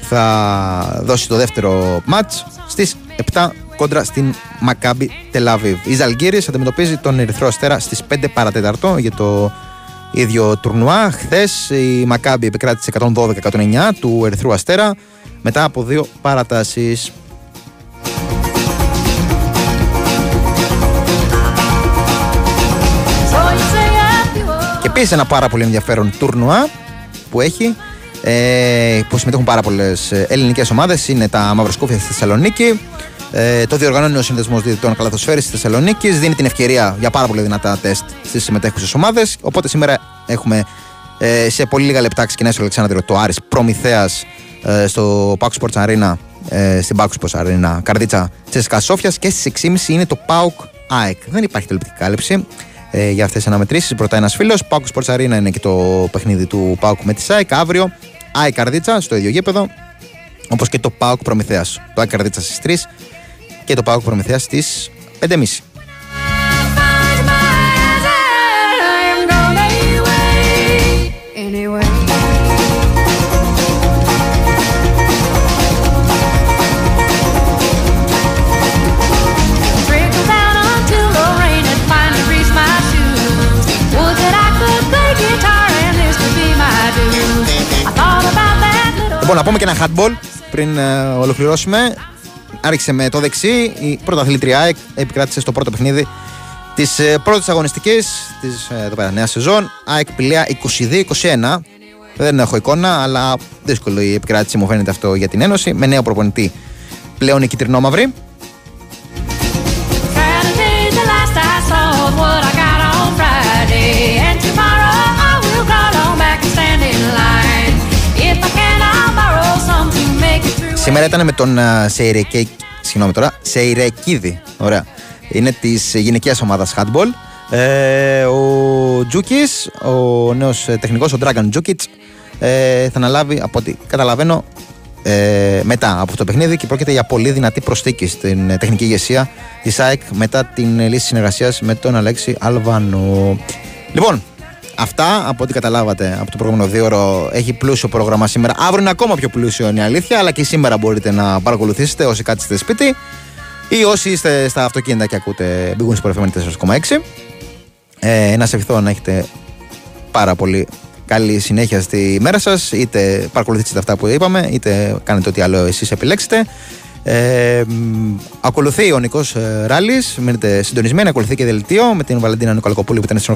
θα δώσει το δεύτερο μάτς στις 7 κόντρα στην Μακάμπι Τελαβίβ. Η Ζαλγκύρης αντιμετωπίζει τον Ερυθρό Αστέρα στις 5 παρατέταρτο για το ίδιο τουρνουά. Χθες η Μακάμπι επικράτησε 112-109 του Ερυθρού Αστέρα μετά από δύο παρατάσεις. Και επίσης ένα πάρα πολύ ενδιαφέρον τουρνουά που έχει, που συμμετέχουν πάρα πολλές ελληνικές ομάδες. Είναι τα Μαυροσκούφια στη Θεσσαλονίκη. Το διοργανώνει ο Σύνδεσμος Διαιτητών Καλαθοσφαίρης της Θεσσαλονίκης. Δίνει την ευκαιρία για πάρα πολύ δυνατά τεστ στις συμμετέχουσες ομάδες. Οπότε σήμερα έχουμε σε πολύ λίγα λεπτά ξεκινάει ο Αλεξάνδρου το Άρης Προμηθέας στο Pax Sports Arena, στην Pax Sports Arena Καρδίτσα Τσέσκα Σόφιας, και στις 6.30 είναι το ΠΑΟΚ ΑΕΚ. Δεν υπάρχει τηλεοπτική κάλυψη για αυτές τις αναμετρήσεις. Πρώτα ένας φίλος. Pax Sports Arena είναι και το παιχνίδι του ΠΑΟΚ με τη ΑΕΚ. Αύριο ΑΕΚ Καρδίτσα στο ίδιο γήπεδο, όπως και το ΠΑΟΚ Προμηθέας. Το ΑΕΚ Καρδίτσα στις 3 και το ΠΑΟΚ Προμηθέας στις 5.30. Λοιπόν, να πούμε και ένα handball πριν ολοκληρώσουμε. Άρχισε με το δεξί. Η πρωταθλήτρια επικράτησε στο πρώτο παιχνίδι Τις πρώτες αγωνιστικές της νέας σεζόν, ΑΕΚ Πηλαία 22-21. Δεν έχω εικόνα, αλλά δύσκολο η επικράτηση μου φαίνεται αυτό για την Ένωση. Με νέο προπονητή πλέον η κυτρινόμαυρη. Σήμερα ήταν με τον Σεϊρεκίδη. Ωραία. Είναι της γυναικείας ομάδας handball. Ο Τζούκης, ο νέος τεχνικός, ο Dragan Τζούκιτς, θα αναλάβει από ό,τι καταλαβαίνω μετά από το παιχνίδι, και πρόκειται για πολύ δυνατή προσθήκη στην τεχνική ηγεσία της ΑΕΚ μετά την λύση συνεργασίας με τον Αλέξη Αλβανό. Λοιπόν, αυτά από ό,τι καταλάβατε από το προηγούμενο 2ωρο. Έχει πλούσιο πρόγραμμα σήμερα. Αύριο είναι ακόμα πιο πλούσιο, είναι η αλήθεια, αλλά και σήμερα μπορείτε να παρακολουθήσετε όσοι κάτσετε σπίτι ή όσοι είστε στα αυτοκίνητα και ακούτε B-Win Sport FM 4,6. Να σε ευχηθώ να έχετε πάρα πολύ καλή συνέχεια στη μέρα σας. Είτε παρακολουθήσετε αυτά που είπαμε, είτε κάνετε ό,τι άλλο εσείς επιλέξετε. Ακολουθεί ο Νικός Ράλης. Μείνετε συντονισμένοι. Ακολουθεί και δελτίο με την Βαλεντίνα Νίκολα Κοπούλου που ήταν στην